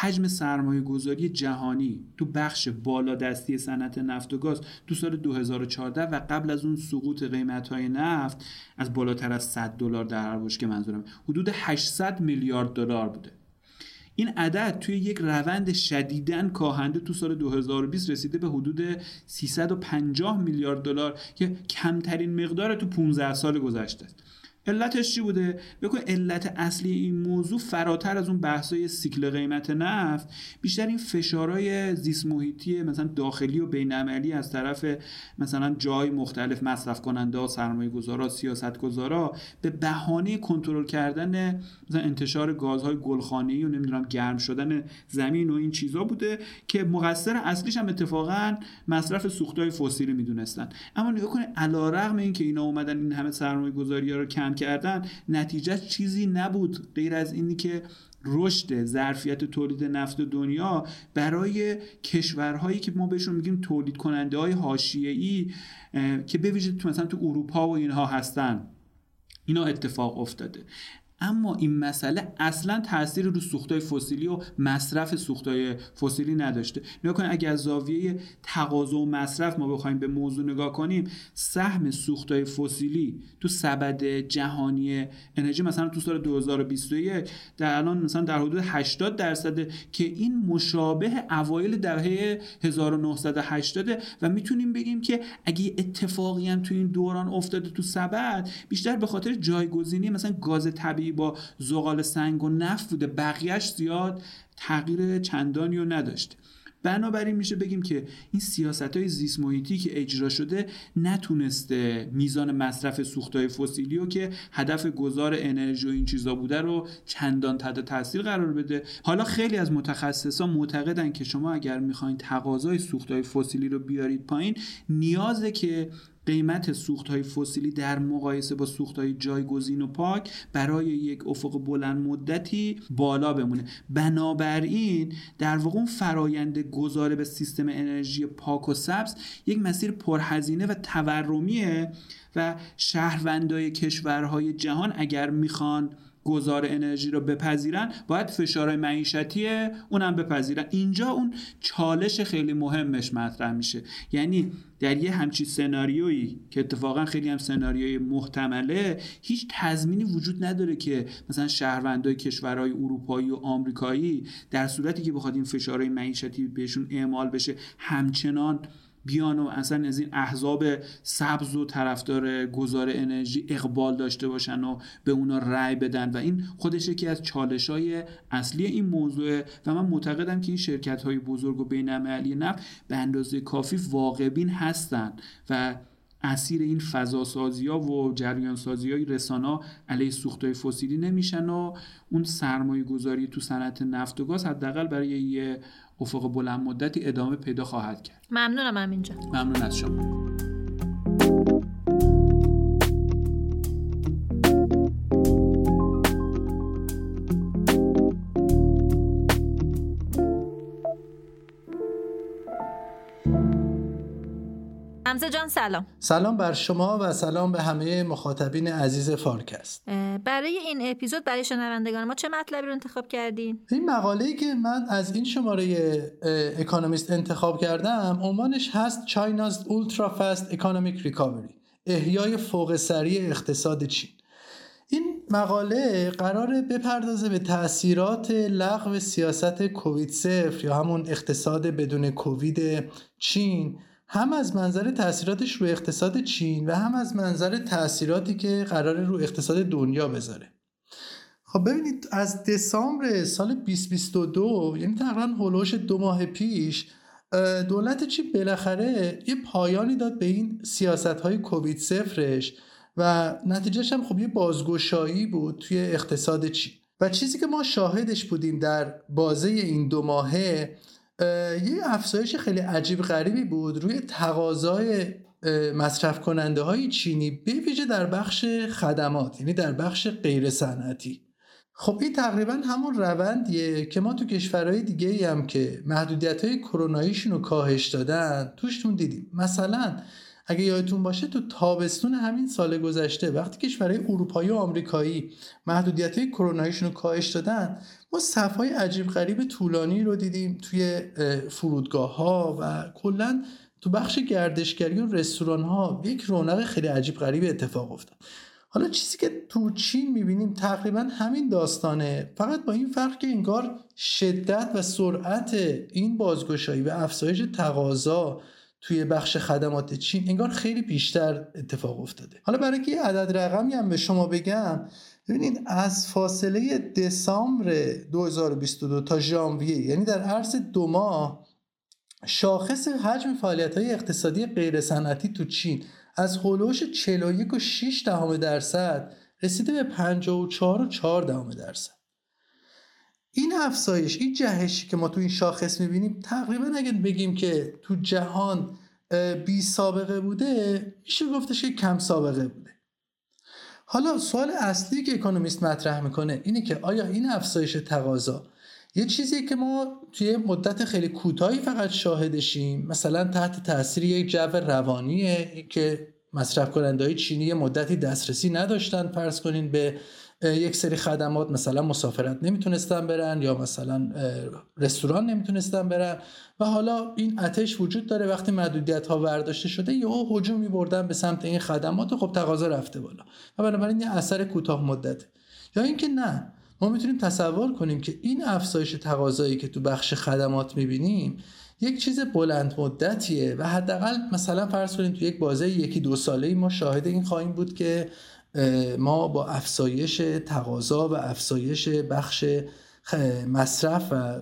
حجم سرمایه گذاری جهانی تو بخش بالادستی صنعت نفت و گاز تو سال دو هزار و چهارده و قبل از اون سقوط قیمت‌های نفت از بالاتر از صد دلار در هر بشکه منظورم حدود هشتصد میلیارد دلار بوده. این عدد توی یک روند شدیداً کاهنده تو سال دو هزار و بیست رسیده به حدود سیصد و پنجاه میلیارد دلار که کمترین مقدار تو پانزده سال گذشته است. علتش چی بوده؟ بگو علت اصلی این موضوع فراتر از اون بحث‌های سیکل قیمت نفت، بیشتر این فشارهای زیست محیطی مثلا داخلی و بین‌المللی از طرف مثلا جای مختلف مصرف کننده، سرمایه‌گذارا، سیاستگذارا به بهانه کنترل کردن مثلا انتشار گازهای گلخانه‌ای و نمیدونم گرم شدن زمین و این چیزا بوده که مقصر اصلیش هم اتفاقاً مصرف سوختهای فسیلی میدونستن. اما نگاه کنید علیرغم اینکه اینا اومدن این همه سرمایه‌گذاری‌ها رو کم کردن، نتیجه چیزی نبود غیر از اینی که رشد ظرفیت تولید نفت دنیا برای کشورهایی که ما بهشون میگیم تولید کننده های حاشیه‌ای که به ویژه تو مثلا تو اروپا و اینها هستن، اینا اتفاق افتاده. اما این مسئله اصلا تأثیری رو سوختهای فسیلی و مصرف سوختهای فسیلی نداشته. نگاه کنید اگر از زاویه تقاضا و مصرف ما بخوایم به موضوع نگاه کنیم، سهم سوختهای فسیلی تو سبد جهانی انرژی مثلا تو سال دو هزار و بیست و یک در الان مثلا در حدود هشتاد درصد که این مشابه اوایل دهه هزار و نهصد و هشتاد و میتونیم بگیم که اگه اتفاقی هم تو این دوران افتاده تو سبد، بیشتر به خاطر جایگزینی مثلا گاز طبیعی با زغال سنگ و نفت بوده، بقیهش زیاد تغییر چندانی رو نداشت. بنابراین میشه بگیم که این سیاست‌های زیست محیطی که اجرا شده نتونسته میزان مصرف سوخت‌های فسیلی رو که هدف گذار انرژی و این چیزا بوده رو چندان تحت تاثیر قرار بده. حالا خیلی از متخصصا معتقدن که شما اگر میخواین تقاضای سوخت‌های فسیلی رو بیارید پایین، نیازه که قیمت سوخت‌های فسیلی در مقایسه با سوخت‌های جایگزین و پاک برای یک افق بلند مدتی بالا بمونه. بنابراین در واقع اون فرایند گذار به سیستم انرژی پاک و سبز یک مسیر پرهزینه و تورمیه و شهروندای کشورهای جهان اگر میخوان گذار انرژی رو بپذیرن، باید فشارهای معیشتی اونم بپذیرن. اینجا اون چالش خیلی مهمش مطرح میشه. یعنی در یه همچین سناریویی که اتفاقا خیلی هم سناریوی محتمله، هیچ تضمینی وجود نداره که مثلا شهروندای کشورهای اروپایی و آمریکایی در صورتی که بخواد این فشارهای معیشتی بهشون اعمال بشه، همچنان بیان و اصلا از این احزاب سبز و طرفدار گذار انرژی اقبال داشته باشن و به اونا رأی بدن. و این خودش یکی از چالش‌های اصلی این موضوعه و من معتقدم که این شرکت‌های بزرگ و بین‌المللی نفت به اندازه کافی واقع‌بین هستن و اسیر این فضاسازی‌ها و جریان‌سازی‌های رسانه‌ها علیه سوخت‌های فسیلی نمیشن و اون سرمایه‌گذاری تو صنعت نفت و گاز حداقل برای یه افق بلند مدتی ادامه پیدا خواهد کرد. ممنونم امین جان. ممنون از شما. حمزه جان سلام. سلام بر شما و سلام به همه مخاطبین عزیز فارکست. برای این اپیزود برای شنوندگان ما چه مطلبی رو انتخاب کردین؟ این مقاله‌ای که من از این شماره اکونومیست انتخاب کردم، عنوانش هست China's Ultra Fast Economic Recovery، احیای فوق سریع اقتصاد چین. این مقاله قراره بپردازه به تأثیرات لغو سیاست کووید صفر یا همون اقتصاد بدون کووید چین، هم از منظر تأثیراتش رو اقتصاد چین و هم از منظر تأثیراتی که قراره رو اقتصاد دنیا بذاره. خب ببینید، از دسامبر سال بیست و بیست و دو، یعنی تقریباً هولوش دو ماه پیش، دولت چین بالاخره یه پایانی داد به این سیاست‌های کووید صفرش و نتیجهش هم خب یه بازگشایی بود توی اقتصاد چین. و چیزی که ما شاهدش بودیم در بازه این دو ماهه، یه افزایش خیلی عجیب غریبی بود روی تقاضای مصرف کننده های چینی، به ویژه در بخش خدمات، یعنی در بخش غیر صنعتی. خب این تقریبا همون روندیه که ما تو کشورهای دیگه هم که محدودیت های کروناییشون رو کاهش دادن توشتون دیدیم. مثلا اگه یادتون باشه تو تابستون همین سال گذشته وقتی کشورهای اروپایی و آمریکایی محدودیت های کروناییشون رو کاهش دادن، ما صف‌های عجیب غریب طولانی رو دیدیم توی فرودگاه‌ها و کلاً تو بخش گردشگری و رستوران‌ها یک رونق خیلی عجیب غریب اتفاق افتاد. حالا چیزی که تو چین می‌بینیم تقریباً همین داستانه، فقط با این فرق که انگار شدت و سرعت این بازگشایی و افزایش تقاضا توی بخش خدمات چین انگار خیلی بیشتر اتفاق افتاده. حالا برای اینکه عدد رقمی هم به شما بگم، ببینید از فاصله دسامبر دو هزار و بیست و دو تا ژانویه، یعنی در عرض دو ماه، شاخص حجم فعالیت‌های اقتصادی غیر صنعتی تو چین از هولوش چهل و یک و شش دهم درصد رسیده به پنجاه و چهار و چهار دهم درصد. این افزایش، این جهشی که ما تو این شاخص می‌بینیم، تقریباً اگه بگیم که تو جهان بی سابقه بوده، میشه گفتش که کم سابقه بوده. حالا سوال اصلی که اکونومیست مطرح میکنه اینه که آیا این افزایش تقاضا یه چیزیه که ما توی مدت خیلی کوتاهی فقط شاهدشیم، مثلا تحت تاثیر یک جو روانیه که مصرف کنندهای چینی مدتی دسترسی نداشتن، فرض کنین به یک سری خدمات، مثلا مسافرت نمیتونستن برن یا مثلا رستوران نمیتونستن برن و حالا این آتش وجود داره، وقتی محدودیت ها برداشته شده یهو هجوم می‌بردن به سمت این خدمات و خب تقاضا رفته بالا و بنابراین این اثر کوتاه مدت. یا اینکه نه، ما میتونیم تصور کنیم که این افزایش تقاضایی که تو بخش خدمات میبینیم یک چیز بلند مدتیه و حداقل مثلا فرض کنیم تو یک بازه یکی دو ساله‌ای ما شاهد این خواهیم بود که ما با افزایش تقاضا و افزایش بخش مصرف و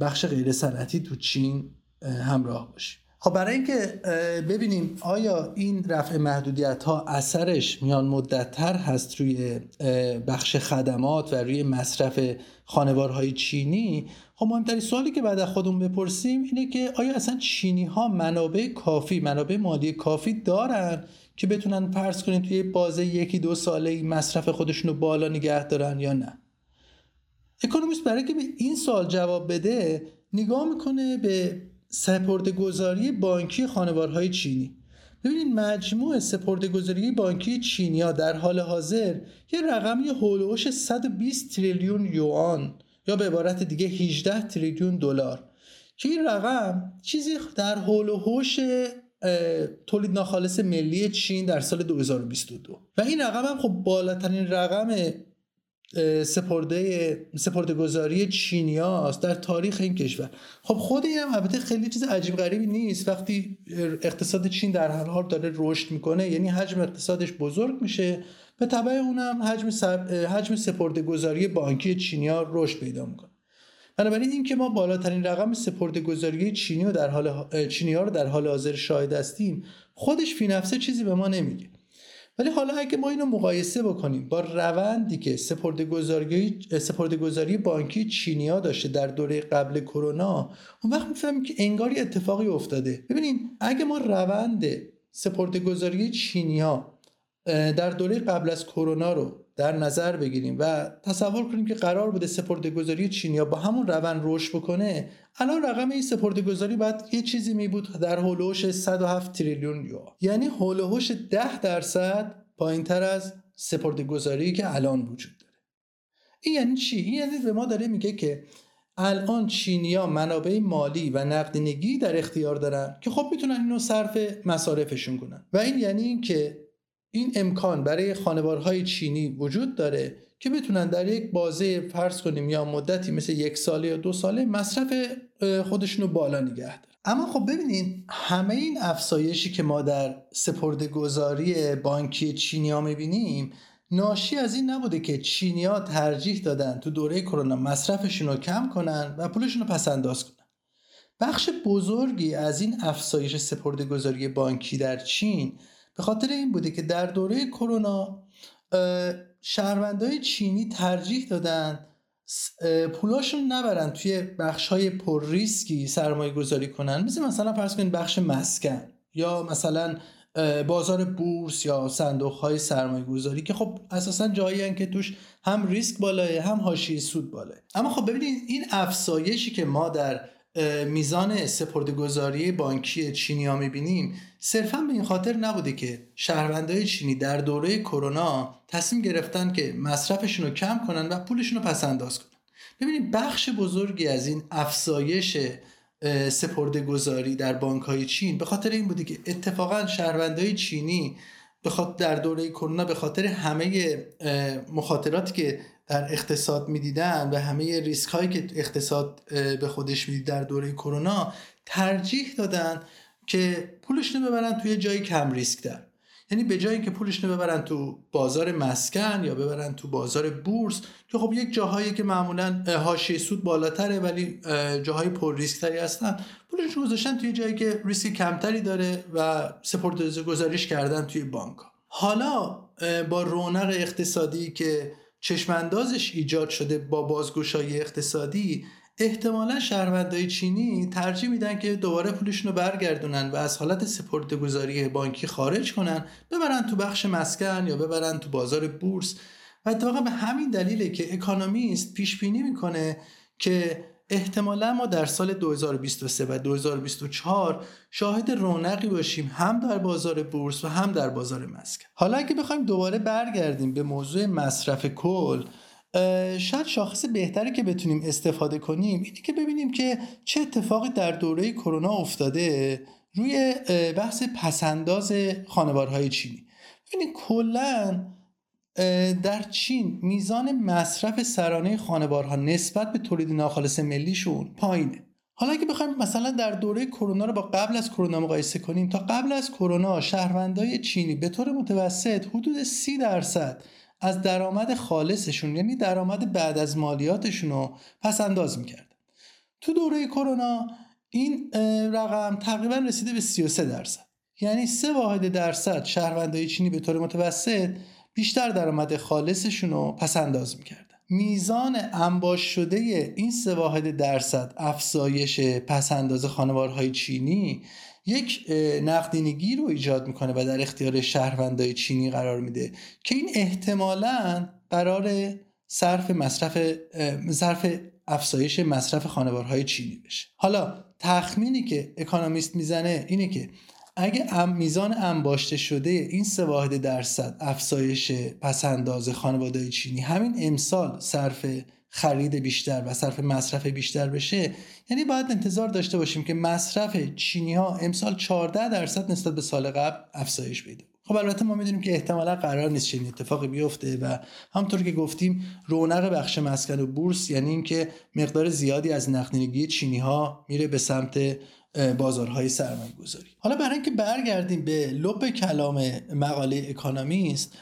بخش غیر صنعتی تو چین همراه باشیم. خب برای اینکه ببینیم آیا این رفع محدودیت ها اثرش میان مدت‌تر هست روی بخش خدمات و روی مصرف خانوارهای چینی، خب مهمترین سوالی که بعد از خودمون بپرسیم اینه که آیا اصلا چینی ها منابع کافی، منابع مالی کافی دارن که بتونن فرض کنین توی بازه یکی دو ساله‌ای مصرف خودشونو بالا نگه دارن یا نه. اکونومیست برای که به این سوال جواب بده نگاه میکنه به سپرده‌گذاری بانکی خانوارهای چینی. ببینید مجموع سپرده‌گذاری بانکی چینی‌ها در حال حاضر یه رقمی هولوش صد و بیست تریلیون یوآن یا به عبارت دیگه هجده تریلیون دلار که این رقم چیزی در هولوش تولید ناخالص ملی چین در سال دو هزار و بیست و دو و این رقم هم خب بالاترین رقم سپرده سپرده‌گذاری چینیاست در تاریخ این کشور. خب خود این هم البته خیلی چیز عجیب غریبی نیست، وقتی اقتصاد چین در هر حال داره رشد میکنه یعنی حجم اقتصادش بزرگ میشه، به تبع اونم حجم حجم سپرده‌گذاری بانکی چینیا رشد پیدا میکنه. بنابراین این که ما بالاترین رقم سپرده‌گذاری چینی رو در حال چینی‌ها رو در حال حاضر شاهد هستیم، خودش فی نفسه چیزی به ما نمیگه. ولی حالا اگه ما اینو مقایسه بکنیم با روندی که سپرده‌گذاری سپرده‌گذاری بانکی چینی‌ها داشته در دوره قبل کرونا، اون وقت می‌فهمیم که انگاری اتفاقی افتاده. ببینید اگه ما روند سپرده‌گذاری چینی‌ها در دوره قبل از کرونا رو در نظر بگیریم و تصور کنیم که قرار بوده سپرده‌گذاری چینیا با همون روند رشد بکنه، الان رقم این سپرده‌گذاری بعد یه چیزی می بود در هولوش صد و هفت تریلیون یوآن، یعنی هولوش ده درصد پایین‌تر از سپرده‌گذاری که الان وجود داره. این یعنی چی؟ این یعنی به ما داره میگه که الان چینیا منابع مالی و نقدینگی در اختیار دارن که خب میتونن اینو صرف مصارفشون کنن و این یعنی اینکه این امکان برای خانوارهای چینی وجود داره که بتونن در یک بازه فرض کنیم یا مدتی مثل یک ساله یا دو ساله مصرف خودشونو بالا نگه دارن. اما خب ببینین همه این افزایشی که ما در سپرده‌گذاری بانکی چینیا میبینیم ناشی از این نبوده که چینیا ترجیح دادن تو دوره کرونا مصرفشونو کم کنن و پولشونو پس انداز کنن. بخش بزرگی از این افزایش سپرده‌گذاری بانکی در چین به خاطر این بوده که در دوره کرونا شهروندای چینی ترجیح دادن پولاشون نبرن توی بخش‌های پر ریسکی سرمایه‌گذاری کنن، مثل مثلا فرض کنید بخش مسکن یا مثلا بازار بورس یا صندوق‌های سرمایه‌گذاری که خب اساساً جایی هستن که توش هم ریسک بالاه هم حاشیه سود بالاه. اما خب ببینید این افزایشی که ما در میزان سپرده‌گذاری بانکی چینی‌ها می‌بینیم صرفاً به این خاطر نبوده که شهروندای چینی در دوره کرونا تصمیم گرفتن که مصرفشون رو کم کنن و پولشون رو پس انداز کنن. ببینید بخش بزرگی از این افزایش سپرده‌گذاری در بانک‌های چین به خاطر این بوده که اتفاقاً شهروندای چینی به خاطر در دوره کرونا به خاطر همه مخاطراتی که در اقتصاد می‌دیدن و همه ریسک‌هایی که اقتصاد به خودش می‌دید در دوره کرونا ترجیح دادن که پولش رو ببرن توی جای کم ریسک تر. یعنی به جایی که پولش رو ببرن تو بازار مسکن یا ببرن تو بازار بورس که خب یک جاهایی که معمولا حاشیه سود بالاتره ولی جاهای پر ریسک تری هستن، پولش رو گذاشتن توی جایی که ریسک کمتری داره و سپرده‌گذاریش گزارش کردن توی بانک. حالا با رونق اقتصادی که چشماندازش ایجاد شده با بازگشایی اقتصادی، احتمالا شهروندهای چینی ترجیح میدن که دوباره پولشونو برگردونن و از حالت سپرده‌گذاری بانکی خارج کنن، ببرن تو بخش مسکن یا ببرن تو بازار بورس. و اتفاقا به همین دلیله که اکونومیست پیش بینی میکنه که احتمالا ما در سال دو هزار و بیست و سه و دو هزار و بیست و چهار شاهد رونقی باشیم، هم در بازار بورس و هم در بازار مسکن. حالا اگه بخوایم دوباره برگردیم به موضوع مصرف کل، شاید شاخص بهتری که بتونیم استفاده کنیم اینی که ببینیم که چه اتفاقی در دوره کرونا افتاده روی بحث پسنداز خانوارهای چینی. ببینید کلاً در چین میزان مصرف سرانه خانوارها نسبت به تولید ناخالص ملیشون پایینه. حالا اگه بخوایم مثلا در دوره کرونا رو با قبل از کرونا مقایسه کنیم، تا قبل از کرونا شهروندای چینی به طور متوسط حدود سی درصد از درآمد خالصشون، یعنی درآمد بعد از مالیاتشون رو پس انداز می‌کردن. تو دوره کرونا این رقم تقریبا رسیده به سی و سه درصد، یعنی سه واحد درصد شهروندای چینی به طور متوسط بیشتر درآمد خالصشون رو پس انداز می‌کردن. میزان انباش شده این سه واحد درصد افزایش پس انداز خانوارهای چینی یک نقدینگی رو ایجاد میکنه و در اختیار شهروندای چینی قرار میده که این احتمالاً قرار صرف مصرف صرف افزایش مصرف خانوارهای چینی بشه. حالا تخمینی که اکونومیست میزنه اینه که اگه میزان انباشته شده این سه واحد درصد افزایش پسنداز خانواده‌های چینی همین امسال صرف خرید بیشتر و صرف مصرف بیشتر بشه، یعنی باید انتظار داشته باشیم که مصرف چینی‌ها امسال چهارده درصد نسبت به سال قبل افزایش پیدا کنه. خب البته ما می‌دونیم که احتمالاً قرار نیست چنین اتفاقی بیفته و همونطور که گفتیم رونق بخش مسکن و بورس، یعنی اینکه مقدار زیادی از نقدینگی چینی‌ها میره به سمت بازارهای سرمایه‌گذاری. حالا برای اینکه برگردیم به لب کلام مقاله اکونومیست،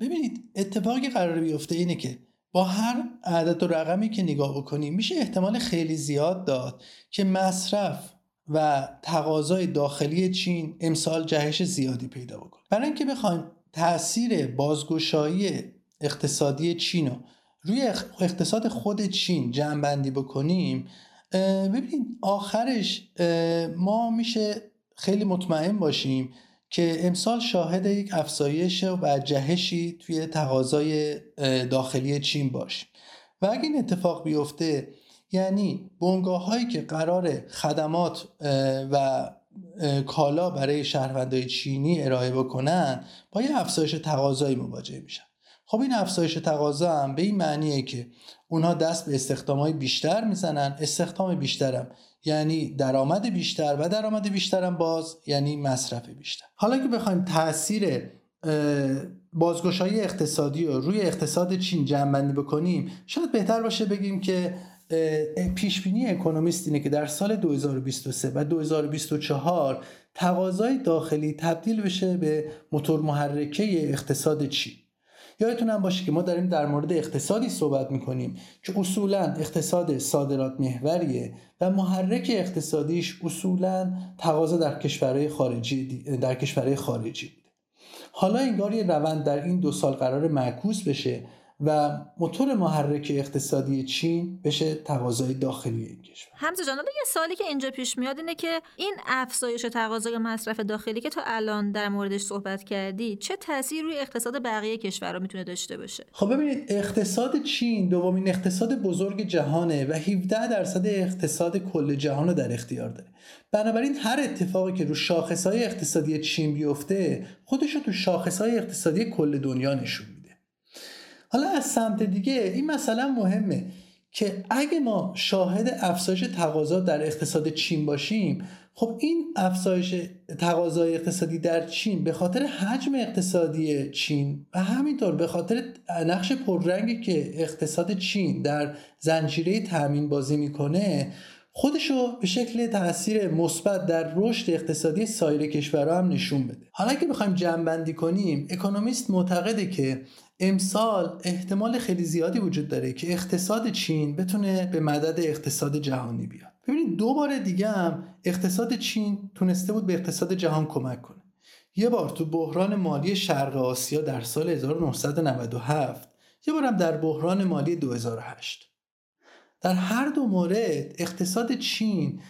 ببینید اتفاقی قرار بیفته اینه که با هر عدد و رقمی که نگاه بکنیم میشه احتمال خیلی زیاد داد که مصرف و تقاضای داخلی چین امسال جهش زیادی پیدا بکنه. برای اینکه بخوایم تأثیر بازگشایی اقتصادی چین رو روی اقتصاد خود چین جمع‌بندی بکنیم، ببینید آخرش ما میشه خیلی مطمئن باشیم که امسال شاهد یک افزایش و جهشی توی تقاضای داخلی چین باشیم. و اگه این اتفاق بیفته، یعنی بنگاه‌هایی که قرار خدمات و کالا برای شهروندای چینی ارائه بکنن با یه افزایش تقاضایی مواجه میشن. خب این افزایش تقاضا هم به این معنیه که اونها دست به استخدام‌های بیشتر میزنن، استخدام بیشترم یعنی درآمد بیشتر و درآمد بیشترم باز یعنی مصرف بیشتر. حالا که بخوایم تأثیر بازگشایی اقتصادی رو روی اقتصاد چین جمع‌بندی بکنیم، شاید بهتر باشه بگیم که پیشبینی اکونومیست اینه که در سال دو هزار و بیست و سه و دو هزار و بیست و چهار تقاضای داخلی تبدیل بشه به موتور محرکه اقتصاد چین. یادتون هم باشه که ما داریم در مورد اقتصادی صحبت میکنیم که اصولاً اقتصاد صادرات محوریه و محرک اقتصادیش اصولاً تقاضا در کشورهای خارجی در کشورهای خارجی بوده. حالا انگار یه روند در این دو سال قرار معکوس بشه و موتور محرک اقتصادی چین بشه تقاضای داخلی این کشور. حمزه جان، یه سوالی که اینجا پیش میاد اینه که این افزایش تقاضای مصرف داخلی که تا الان در موردش صحبت کردی چه تأثیری روی اقتصاد بقیه کشورها میتونه داشته باشه؟ خب ببینید اقتصاد چین دومین اقتصاد بزرگ جهانه و هفده درصد اقتصاد کل جهان رو در اختیار داره. بنابراین هر اتفاقی که رو شاخص‌های اقتصادی چین بیفته خودش رو تو شاخص‌های اقتصادی کل دنیا نشون میده. حالا از سمت دیگه این مسئله مهمه که اگه ما شاهد افزایش تقاضا در اقتصاد چین باشیم، خب این افزایش تقاضای اقتصادی در چین به خاطر حجم اقتصادی چین و همینطور به خاطر نقش پررنگی که اقتصاد چین در زنجیره تأمین بازی میکنه، خودشو به شکل تأثیر مثبت در رشد اقتصادی سایر کشورها هم نشون بده. حالا که بخوایم جمع‌بندی کنیم، اکونومیست معتقده که امسال احتمال خیلی زیادی وجود داره که اقتصاد چین بتونه به مدد اقتصاد جهانی بیاد. ببینید دو بار دیگه هم اقتصاد چین تونسته بود به اقتصاد جهان کمک کنه. یه بار تو بحران مالی شرق آسیا در سال هزار و نهصد و نود و هفت، یه بار هم در بحران مالی دو هزار و هشت. در هر دو مورد اقتصاد چین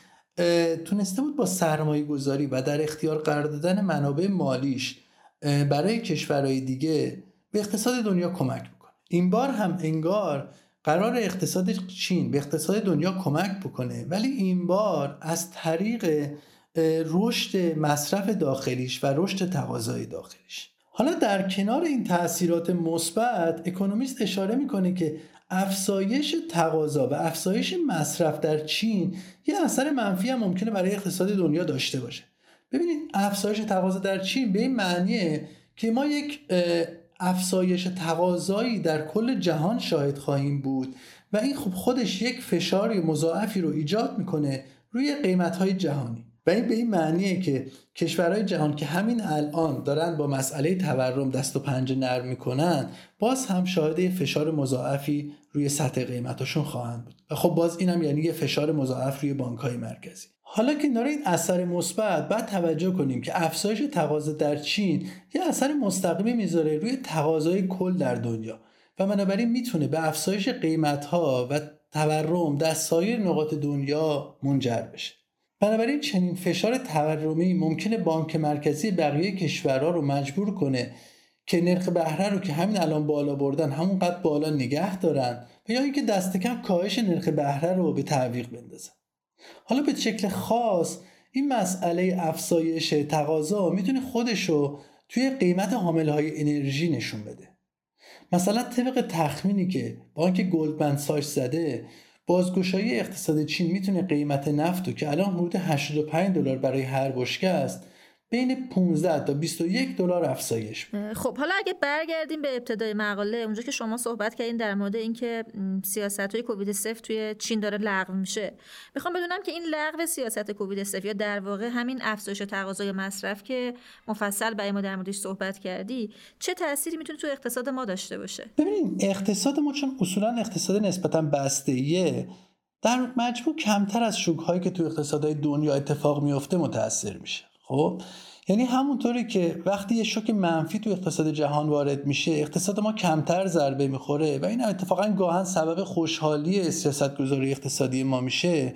تونسته بود با سرمایه گذاری و در اختیار قرار دادن منابع مالیش برای کشورهای دیگه به اقتصاد دنیا کمک بکنه. این بار هم انگار قرار اقتصاد چین به اقتصاد دنیا کمک بکنه، ولی این بار از طریق رشد مصرف داخلیش و رشد تقاضای داخلیش. حالا در کنار این تأثیرات مثبت، اکونومیست اشاره میکنه که افزایش تقاضا و افزایش مصرف در چین یه اثر منفی هم ممکنه برای اقتصاد دنیا داشته باشه. ببینید افزایش تقاضا در چین به این معنیه که ما یک افزایش تقاضایی در کل جهان شاهد خواهیم بود و این خب خودش یک فشاری مضاعفی رو ایجاد میکنه روی قیمت‌های جهانی و این به این معنیه که کشورهای جهان که همین الان دارن با مسئله تورم دست و پنجه نرم میکنن، باز هم شاهد یه فشار مضاعفی روی سطح قیمتاشون خواهند بود و خب باز اینم یعنی یه فشار مضاعف روی بانک‌های مرکزی. حالا که کنار این اثر مثبت باید توجه کنیم که افزایش تقاضا در چین یه اثر مستقیمی میذاره روی تقاضای کل در دنیا و بنابراین میتونه به افزایش قیمت‌ها و تورم در سایر نقاط دنیا منجر بشه. بنابراین چنین فشار تورمی ممکنه بانک مرکزی بقیه کشورها رو مجبور کنه که نرخ بهره رو که همین الان بالا بردن همونقدر بالا نگه دارن و یا اینکه دست کم کاهش نرخ بهره رو به تعویق بندازن. حالا به شکل خاص این مسئله افزایش تقاضا میتونه خودش رو توی قیمت حاملهای انرژی نشون بده. مثلا طبق تخمینی که بانک گلدمن ساش زده، بازگشایی اقتصاد چین میتونه قیمت نفت رو که الان حدود هشتاد و پنج دلار برای هر بشکه است بین پانزده تا بیست و یک دلار افزایش بده. خب حالا اگه برگردیم به ابتدای مقاله، اونجا که شما صحبت کردین در مورد اینکه سیاست‌های کووید صفر توی چین داره لغو میشه، میخوام بدونم که این لغو سیاست کووید صفر یا در واقع همین افزایش تقاضای مصرف که مفصل برای ما در موردش صحبت کردی چه تأثیری میتونه تو اقتصاد ما داشته باشه؟ ببینید اقتصاد ما چون اصولا اقتصاد نسبتاً بسته‌ایه، در مجموع کمتر از شوک‌هایی که تو اقتصادهای دنیا اتفاق میفته متأثر میشه. خب یعنی همونطوری که وقتی یه شوک منفی تو اقتصاد جهان وارد میشه اقتصاد ما کمتر ضربه میخوره و این اتفاقا گاهن سبب خوشحالی سیاستگذاری اقتصادی ما میشه،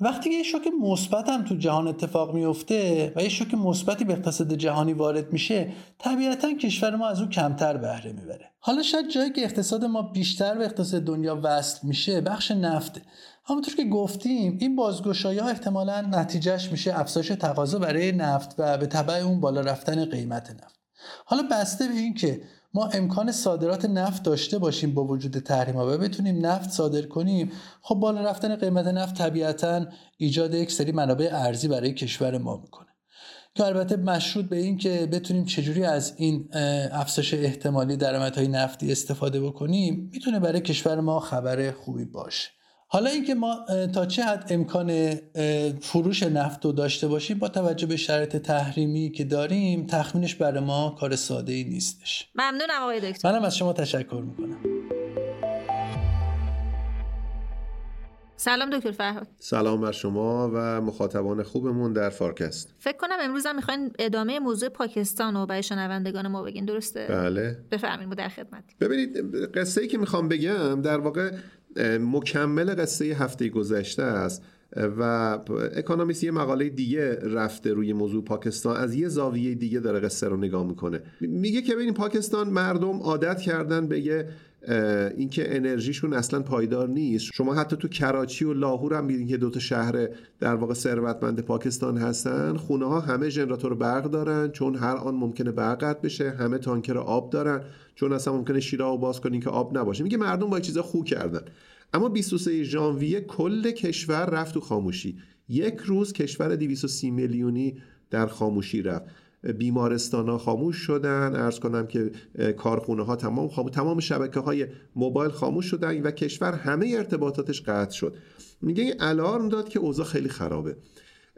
وقتی یه شوک مثبت هم تو جهان اتفاق میفته و یه شوک مثبتی به اقتصاد جهانی وارد میشه طبیعتا کشور ما از اون کمتر بهره میبره. حالا شاید جایی که اقتصاد ما بیشتر به اقتصاد دنیا وصل میشه بخش نفته. همونطور که گفتیم این بازگشایی‌ها احتمالاً نتیجهش میشه افزایش تقاضا برای نفت و به تبع اون بالا رفتن قیمت نفت. حالا بسته به این که ما امکان صادرات نفت داشته باشیم با وجود تحریم‌ها و بتونیم نفت صادر کنیم، خب بالا رفتن قیمت نفت طبیعتاً ایجاد یک سری منابع ارزی برای کشور ما میکنه که البته مشروط به این که بتونیم چجوری از این افزایش احتمالی درآمدهای نفتی استفاده بکنیم میتونه برای کشور ما خبر خوبی باشه. حالا اینکه ما تا چه حد امکان فروش نفت رو داشته باشیم با توجه به شرایط تحریمی که داریم تخمینش برای ما کار ساده‌ای نیستش. ممنونم آقای دکتر. منم از شما تشکر میکنم. سلام دکتر فرهاد. سلام بر شما و مخاطبان خوبمون در فارکست. فکر کنم امروز هم میخواین ادامه موضوع پاکستان رو برای شنوندگان ما بگین، درسته؟ بله. بفرمایید، ما در خدمت. ببینید قصه‌ای که میخوام بگم در واقع مکمل قصه هفته گذشته است و اکونومیست یه مقاله دیگه رفته روی موضوع پاکستان، از یه زاویه دیگه داره قصه رو نگاه میکنه. میگه که ببین پاکستان مردم عادت کردن به یه اینکه انرژیشون اصلا پایدار نیست. شما حتی تو کراچی و لاهور هم می‌بینید که دو تا شهر در واقع ثروتمند پاکستان هستن، خونه‌ها همه ژنراتور برق دارن چون هر آن ممکنه برق قطع بشه، همه تانکر آب دارن چون اصلا ممکنه شیرها رو باز کنین که آب نباشه. میگه مردم با چیزا خو کردن. اما بیست و سوم ژانویه کل کشور رفت تو خاموشی، یک روز کشور دویست و سی میلیونی در خاموشی رفت بیمارستان ها خاموش شدن، عرض کنم که کارخونه ها تمام خاموش، تمام شبکه های موبایل خاموش شدن و کشور همه ارتباطاتش قطع شد. میگه این الارم داد که اوضاع خیلی خرابه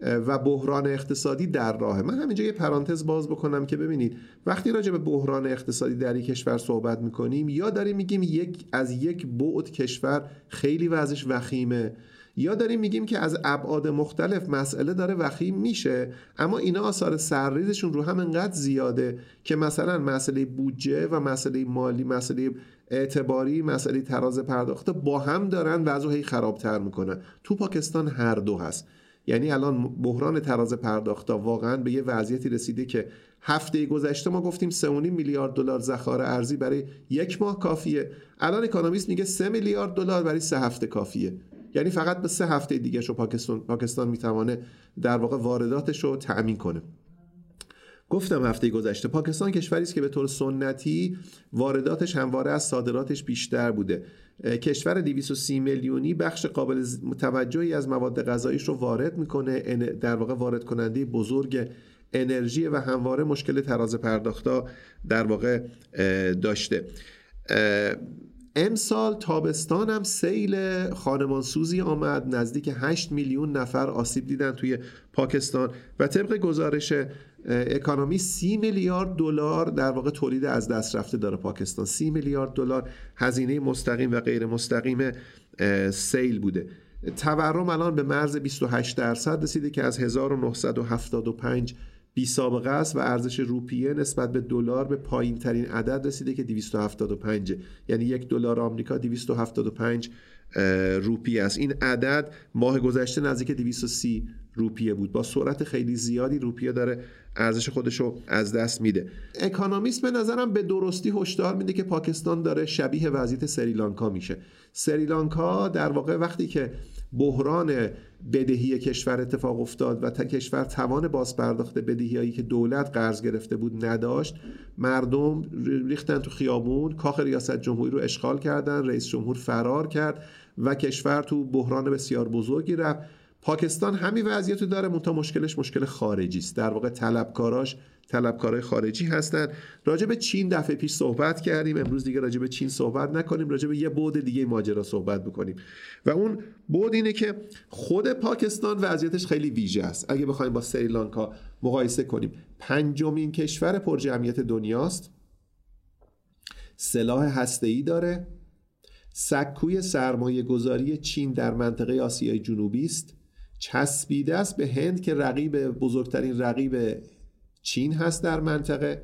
و بحران اقتصادی در راهه. من همینجا یه پرانتز باز بکنم که ببینید وقتی راجع به بحران اقتصادی در یک کشور صحبت میکنیم، یا داریم میگیم یک از یک بعد کشور خیلی وضعش وخیمه، یا داریم میگیم که از ابعاد مختلف مسئله داره وخیم میشه، اما اینا آثار سرریزشون رو هم انقدر زیاده که مثلا مسئله بودجه و مسئله مالی، مسئله اعتباری، مسئله تراز پرداخت با هم دارن وضعو هی خرابتر میکنن. تو پاکستان هر دو هست، یعنی الان بحران تراز پرداخت واقعا به یه وضعیتی رسیده که هفته گذشته ما گفتیم سه و نیم میلیارد دلار ذخایر ارزی برای یک ماه کافیه، الان اکونومیست میگه سه میلیارد دلار برای سه هفته کافیه. یعنی فقط به سه هفته دیگه شو پاکستان پاکستان میتونه در واقع وارداتش رو تأمین کنه. گفتم هفته گذشته پاکستان کشوری است که به طور سنتی وارداتش همواره از صادراتش بیشتر بوده. کشور دویست و سی میلیونی بخش قابل توجهی از مواد غذاییش رو وارد میکنه، در واقع وارد کننده بزرگ انرژی و همواره مشکل تراز پرداختا در واقع داشته. امسال تابستان هم سیل خانمانسوزی آمد، نزدیک هشت میلیون نفر آسیب دیدن توی پاکستان و طبق گزارش اکانومی سی میلیارد دلار در واقع تولید از دست رفته داره پاکستان. سی میلیارد دلار هزینه مستقیم و غیر مستقیم سیل بوده. تورم الان به مرز بیست و هشت درصد رسیده که از هزار و نهصد و هفتاد و پنج بی سابقه است و ارزش روپیه نسبت به دلار به پایین ترین عدد رسیده که دویست و هفتاد و پنج، یعنی یک دلار آمریکا دویست و هفتاد و پنج روپیه است. این عدد ماه گذشته نزدیک دویست و سی روپیه بود. با سرعت خیلی زیادی روپیه داره ارزش خودش رو از دست میده. اکونومیست به نظرم به درستی هشدار میده که پاکستان داره شبیه وضعیت سریلانکا میشه. سریلانکا در واقع وقتی که بحران بدهی کشور اتفاق افتاد و تا کشور توان بازپرداخت بدهیایی که دولت قرض گرفته بود نداشت، مردم ریختن تو خیابون، کاخ ریاست جمهوری رو اشغال کردن، رئیس جمهور فرار کرد و کشور تو بحران بسیار بزرگی رفت. پاکستان همین وضعیتو داره، منتها مشکلش مشکل خارجی است، در واقع طلبکاراش طلبکارای خارجی هستن. راجع به چین دفعه پیش صحبت کردیم، امروز دیگه راجع به چین صحبت نکنیم، راجع به یه بعد دیگه ماجرا صحبت بکنیم و اون بعد اینه که خود پاکستان وضعیتش خیلی ویژه است. اگه بخوایم با سریلانکا مقایسه کنیم، پنجمین کشور پرجمعیت دنیاست، سلاح هسته‌ای داره، سکوی سرمایه‌گذاری چین در منطقه آسیای جنوبی است، چسبیده است به هند که رقیب بزرگترین رقیب چین هست در منطقه.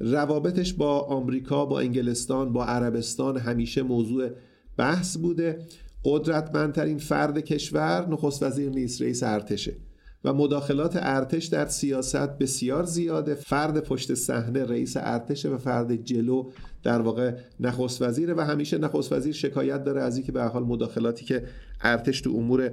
روابطش با آمریکا، با انگلستان، با عربستان همیشه موضوع بحث بوده. قدرتمندترین فرد کشور نخست وزیر نیست، رئیس ارتشه و مداخلات ارتش در سیاست بسیار زیاده. فرد پشت صحنه رئیس ارتشه و فرد جلو در واقع نخست وزیره و همیشه نخست وزیر شکایت داره از اینکه به هر حال مداخلاتی که ارتش تو امور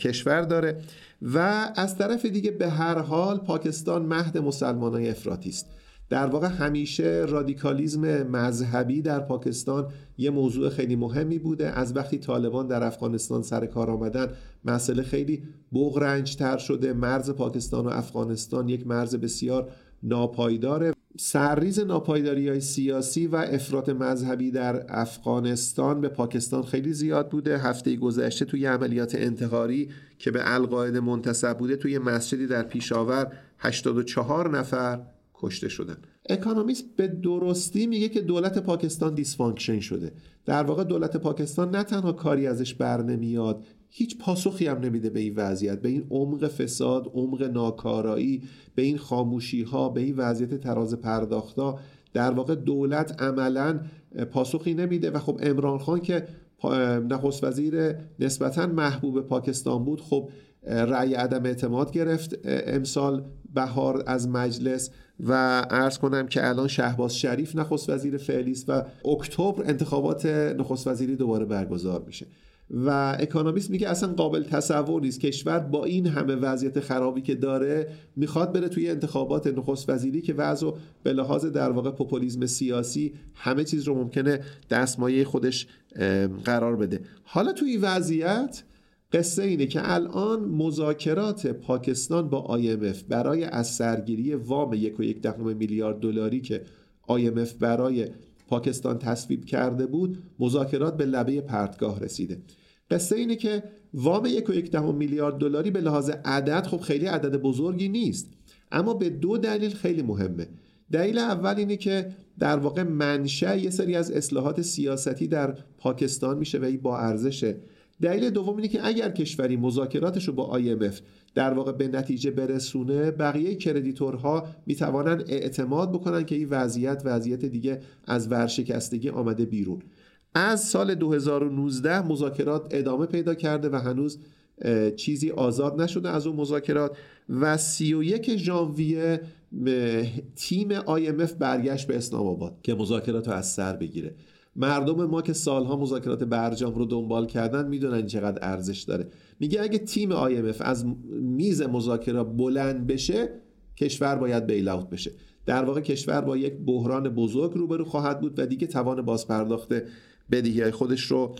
کشور داره. و از طرف دیگه به هر حال پاکستان مهد مسلمانای افراطی است. در واقع همیشه رادیکالیسم مذهبی در پاکستان یه موضوع خیلی مهمی بوده. از وقتی طالبان در افغانستان سر کار آمدن مسئله خیلی بغرنج‌تر شده. مرز پاکستان و افغانستان یک مرز بسیار ناپایداره. سرریز ناپایداری‌های سیاسی و افراط مذهبی در افغانستان به پاکستان خیلی زیاد بوده. هفته گذشته توی عملیات انتحاری که به القاعده منتسب بوده توی مسجدی در پیشاور هشتاد و چهار نفر کشته شدن. اکونومیست به درستی میگه که دولت پاکستان دیسفانکشن شده. در واقع دولت پاکستان نه تنها کاری ازش بر نمیاد، هیچ پاسخی هم نمیده به این وضعیت، به این عمق فساد، عمق ناکارایی، به این خاموشی ها، به این وضعیت تراز پرداختا. در واقع دولت عملا پاسخی نمیده و خب عمران خان که نخست وزیر نسبتا محبوب پاکستان بود، خب رأی عدم اعتماد گرفت امسال بهار از مجلس و عرض کنم که الان شهباز شریف نخست وزیر فعلی است و اکتبر انتخابات نخست وزیری دوباره برگزار میشه. و اکونومیست میگه اصلا قابل تصور نیست کشور با این همه وضعیت خرابی که داره میخواد بره توی انتخابات نخست وزیری که وضعو به لحاظ در واقع پوپولیسم سیاسی همه چیز رو ممکنه دستمایه خودش قرار بده. حالا توی وضعیت قصه اینه که الان مذاکرات پاکستان با آی ام اف برای از سرگیری وام یک و یک دهم میلیارد دلاری که آی ام اف برای پاکستان تصویب کرده بود، مذاکرات به لبه پرتگاه رسیده. قصه اینه که وام یک و یک دهم میلیارد دلاری به لحاظ عدد خب خیلی عدد بزرگی نیست، اما به دو دلیل خیلی مهمه. دلیل اول اینه که در واقع منشأ یه سری از اصلاحات سیاستی در پاکستان میشه و این با ارزشه. دلیل دوم اینه که اگر کشوری مذاکراتش رو با آی ام اف در واقع به نتیجه برسونه، بقیه کردیتورها میتوانن اعتماد بکنن که این وضعیت وضعیت دیگه از ورشکستگی آمده بیرون. از سال دو هزار و نوزده مذاکرات ادامه پیدا کرده و هنوز چیزی آزاد نشده از اون مذاکرات و سی و یکم ژانویه تیم آی ام اف برگشت به اسلام آباد که مذاکرات رو از سر بگیره. مردم ما که سالها مذاکرات برجام رو دنبال کردن میدونن چقدر ارزش داره. میگه اگه تیم آی ام اف از میز مذاکرات بلند بشه، کشور باید بیل اوت بشه. در واقع کشور با یک بحران بزرگ روبرو خواهد بود و دیگه توان بازپرداخت بدهی‌های خودش رو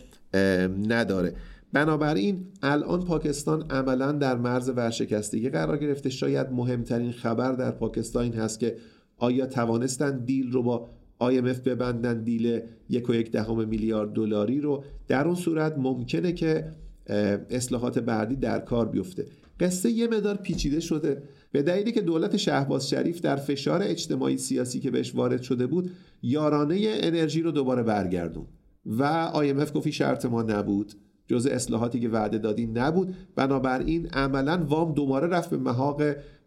نداره. بنابراین الان پاکستان عملاً در مرز ورشکستگی قرار گرفته. شاید مهمترین خبر در پاکستان این هست که آیا توانستن دیل رو با آی ام اف ببندن، دیل یک و یک دهم میلیارد دلاری رو. در اون صورت ممکنه که اصلاحات بعدی در کار بیفته. قصه یه مقدار پیچیده شده به دلیلی که دولت شهباز شریف در فشار اجتماعی سیاسی که بهش وارد شده بود، یارانه انرژی رو دوباره برگردون و آی ام اف گفت شرط ما نبود، جزء اصلاحاتی که وعده دادین نبود. بنابراین عملاً وام دوباره رفت به محاق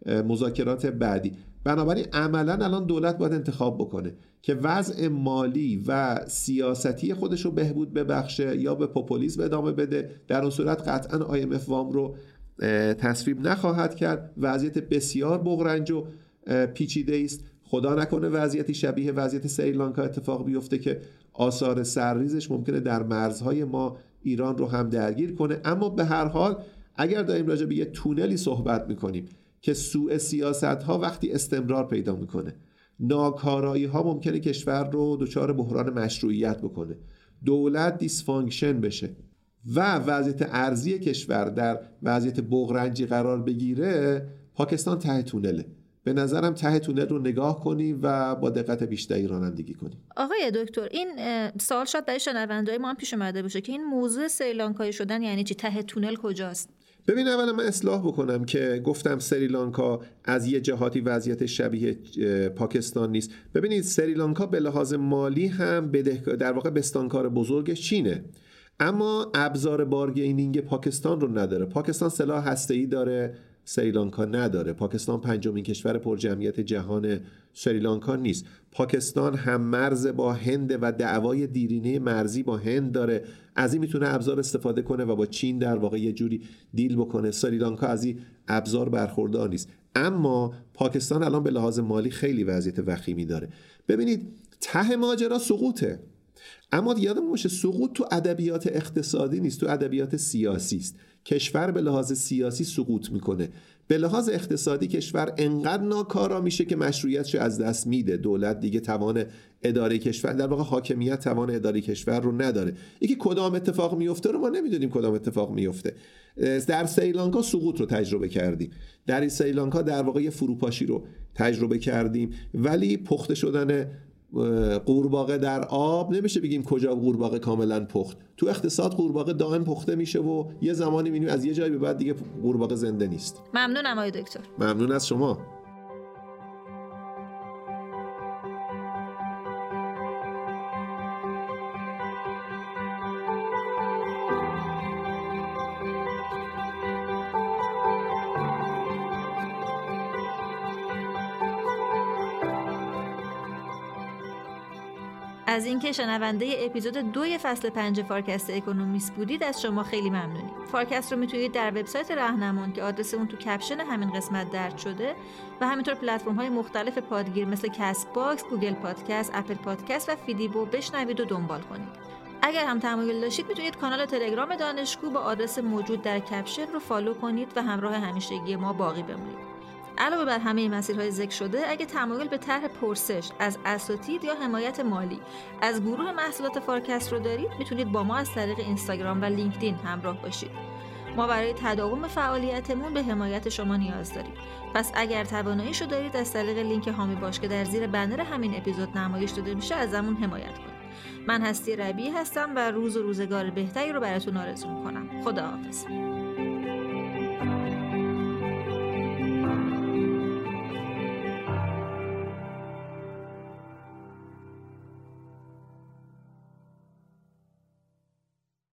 مذاکرات بعدی. بنابراین عملاً الان دولت باید انتخاب بکنه که وضع مالی و سیاستی خودش رو بهبود ببخشه یا به پوپولیسم ادامه بده. در اون صورت قطعاً آی ام اف وام رو تصویب نخواهد کرد. وضعیت بسیار بغرنج و پیچیده است. خدا نکنه وضعیتی شبیه وضعیت سریلانکا اتفاق بیفته که آثار سرریزش ممکنه در مرزهای ما ایران رو هم درگیر کنه. اما به هر حال اگر داریم راجع به یه تونلی صحبت میکنیم که سوء سیاست‌ها وقتی استمرار پیدا میکنه، ناکارایی‌ها ممکنه کشور رو دچار بحران مشروعیت بکنه، دولت دیسفانکشن بشه و وضعیت ارزی کشور در وضعیت بغرنجی قرار بگیره، پاکستان ته تونله. به نظرم ته تونل رو نگاه کنی و با دقت بیشتری رانندگی کنی. آقای دکتر، این سوال شاید برای شنونده‌های ما هم پیش اومده باشه که این موضوع سریلانکایی شدن یعنی چی؟ ته تونل کجاست؟ ببین، اولا من اصلاح بکنم که گفتم سریلانکا از یه جهاتی وضعیت شبیه پاکستان نیست. ببینید سریلانکا به لحاظ مالی هم بده، در واقع بستانکار بزرگش چینه، اما ابزار بارگینینگ پاکستان رو نداره. پاکستان سلاح هسته‌ای داره، سریلانکا نداره. پاکستان پنجمین کشور پرجمعیت جهان، سریلانکا نیست. پاکستان هم مرز با هند و دعوای دیرینه مرزی با هند داره، از این میتونه ابزار استفاده کنه و با چین در واقع یه جوری دیل بکنه. سریلانکا از این ابزار برخوردار نیست، اما پاکستان الان به لحاظ مالی خیلی وضعیت وخیمی داره. ببینید ته ماجرا سقوطه، اما یادمون باشه سقوط تو ادبیات اقتصادی نیست، تو ادبیات سیاسی است. کشور به لحاظ سیاسی سقوط میکنه، به لحاظ اقتصادی کشور انقدر ناکارا میشه که مشروعیتش از دست میده. دولت دیگه توان اداره کشور، در واقع حاکمیت توان اداره کشور رو نداره. اینکه کدام اتفاق میفته رو ما نمیدونیم، کدام اتفاق میفته. در سریلانکا سقوط رو تجربه کردیم، در سریلانکا در واقع فروپاشی رو تجربه کردیم، ولی پخته شدن قورباغه در آب نمیشه بگیم کجا قورباغه کاملا پخت. تو اقتصاد قورباغه دائم پخته میشه و یه زمانی میبینیم از یه جایی به بعد دیگه قورباغه زنده نیست. ممنونم آقای دکتر. ممنون از شما. از اینکه شنونده ای اپیزود دوی فصل پنج فارکست اکونومیست بودید از شما خیلی ممنونیم. فارکست رو میتونید در وبسایت راهنمون که آدرس اون تو کپشن همین قسمت درج شده و همینطور پلتفرم‌های مختلف پادگیر مثل کست باکس، گوگل پادکست، اپل پادکست و فیدیبو بشنوید و دنبال کنید. اگر هم تمایل داشتید میتونید کانال تلگرام دانشگو با آدرس موجود در کپشن رو فالو کنید و همراه همیشگی ما باقی بمونید. علاوه بر همه مسیرهای ذکر شده، اگه تمایل به طرح پرسش از اساتید یا حمایت مالی از گروه محصولات فارکست رو دارید، میتونید با ما از طریق اینستاگرام و لینکدین همراه باشید. ما برای تداوم فعالیتمون به حمایت شما نیاز داریم. پس اگر تواناییشو دارید از طریق لینک هامی باش که در زیر بنر همین اپیزود نمایش داده میشه ازمون حمایت کنید. من هستی ربیعی هستم و روز و روزگار بهتری رو براتون آرزو می‌کنم. خداحافظ.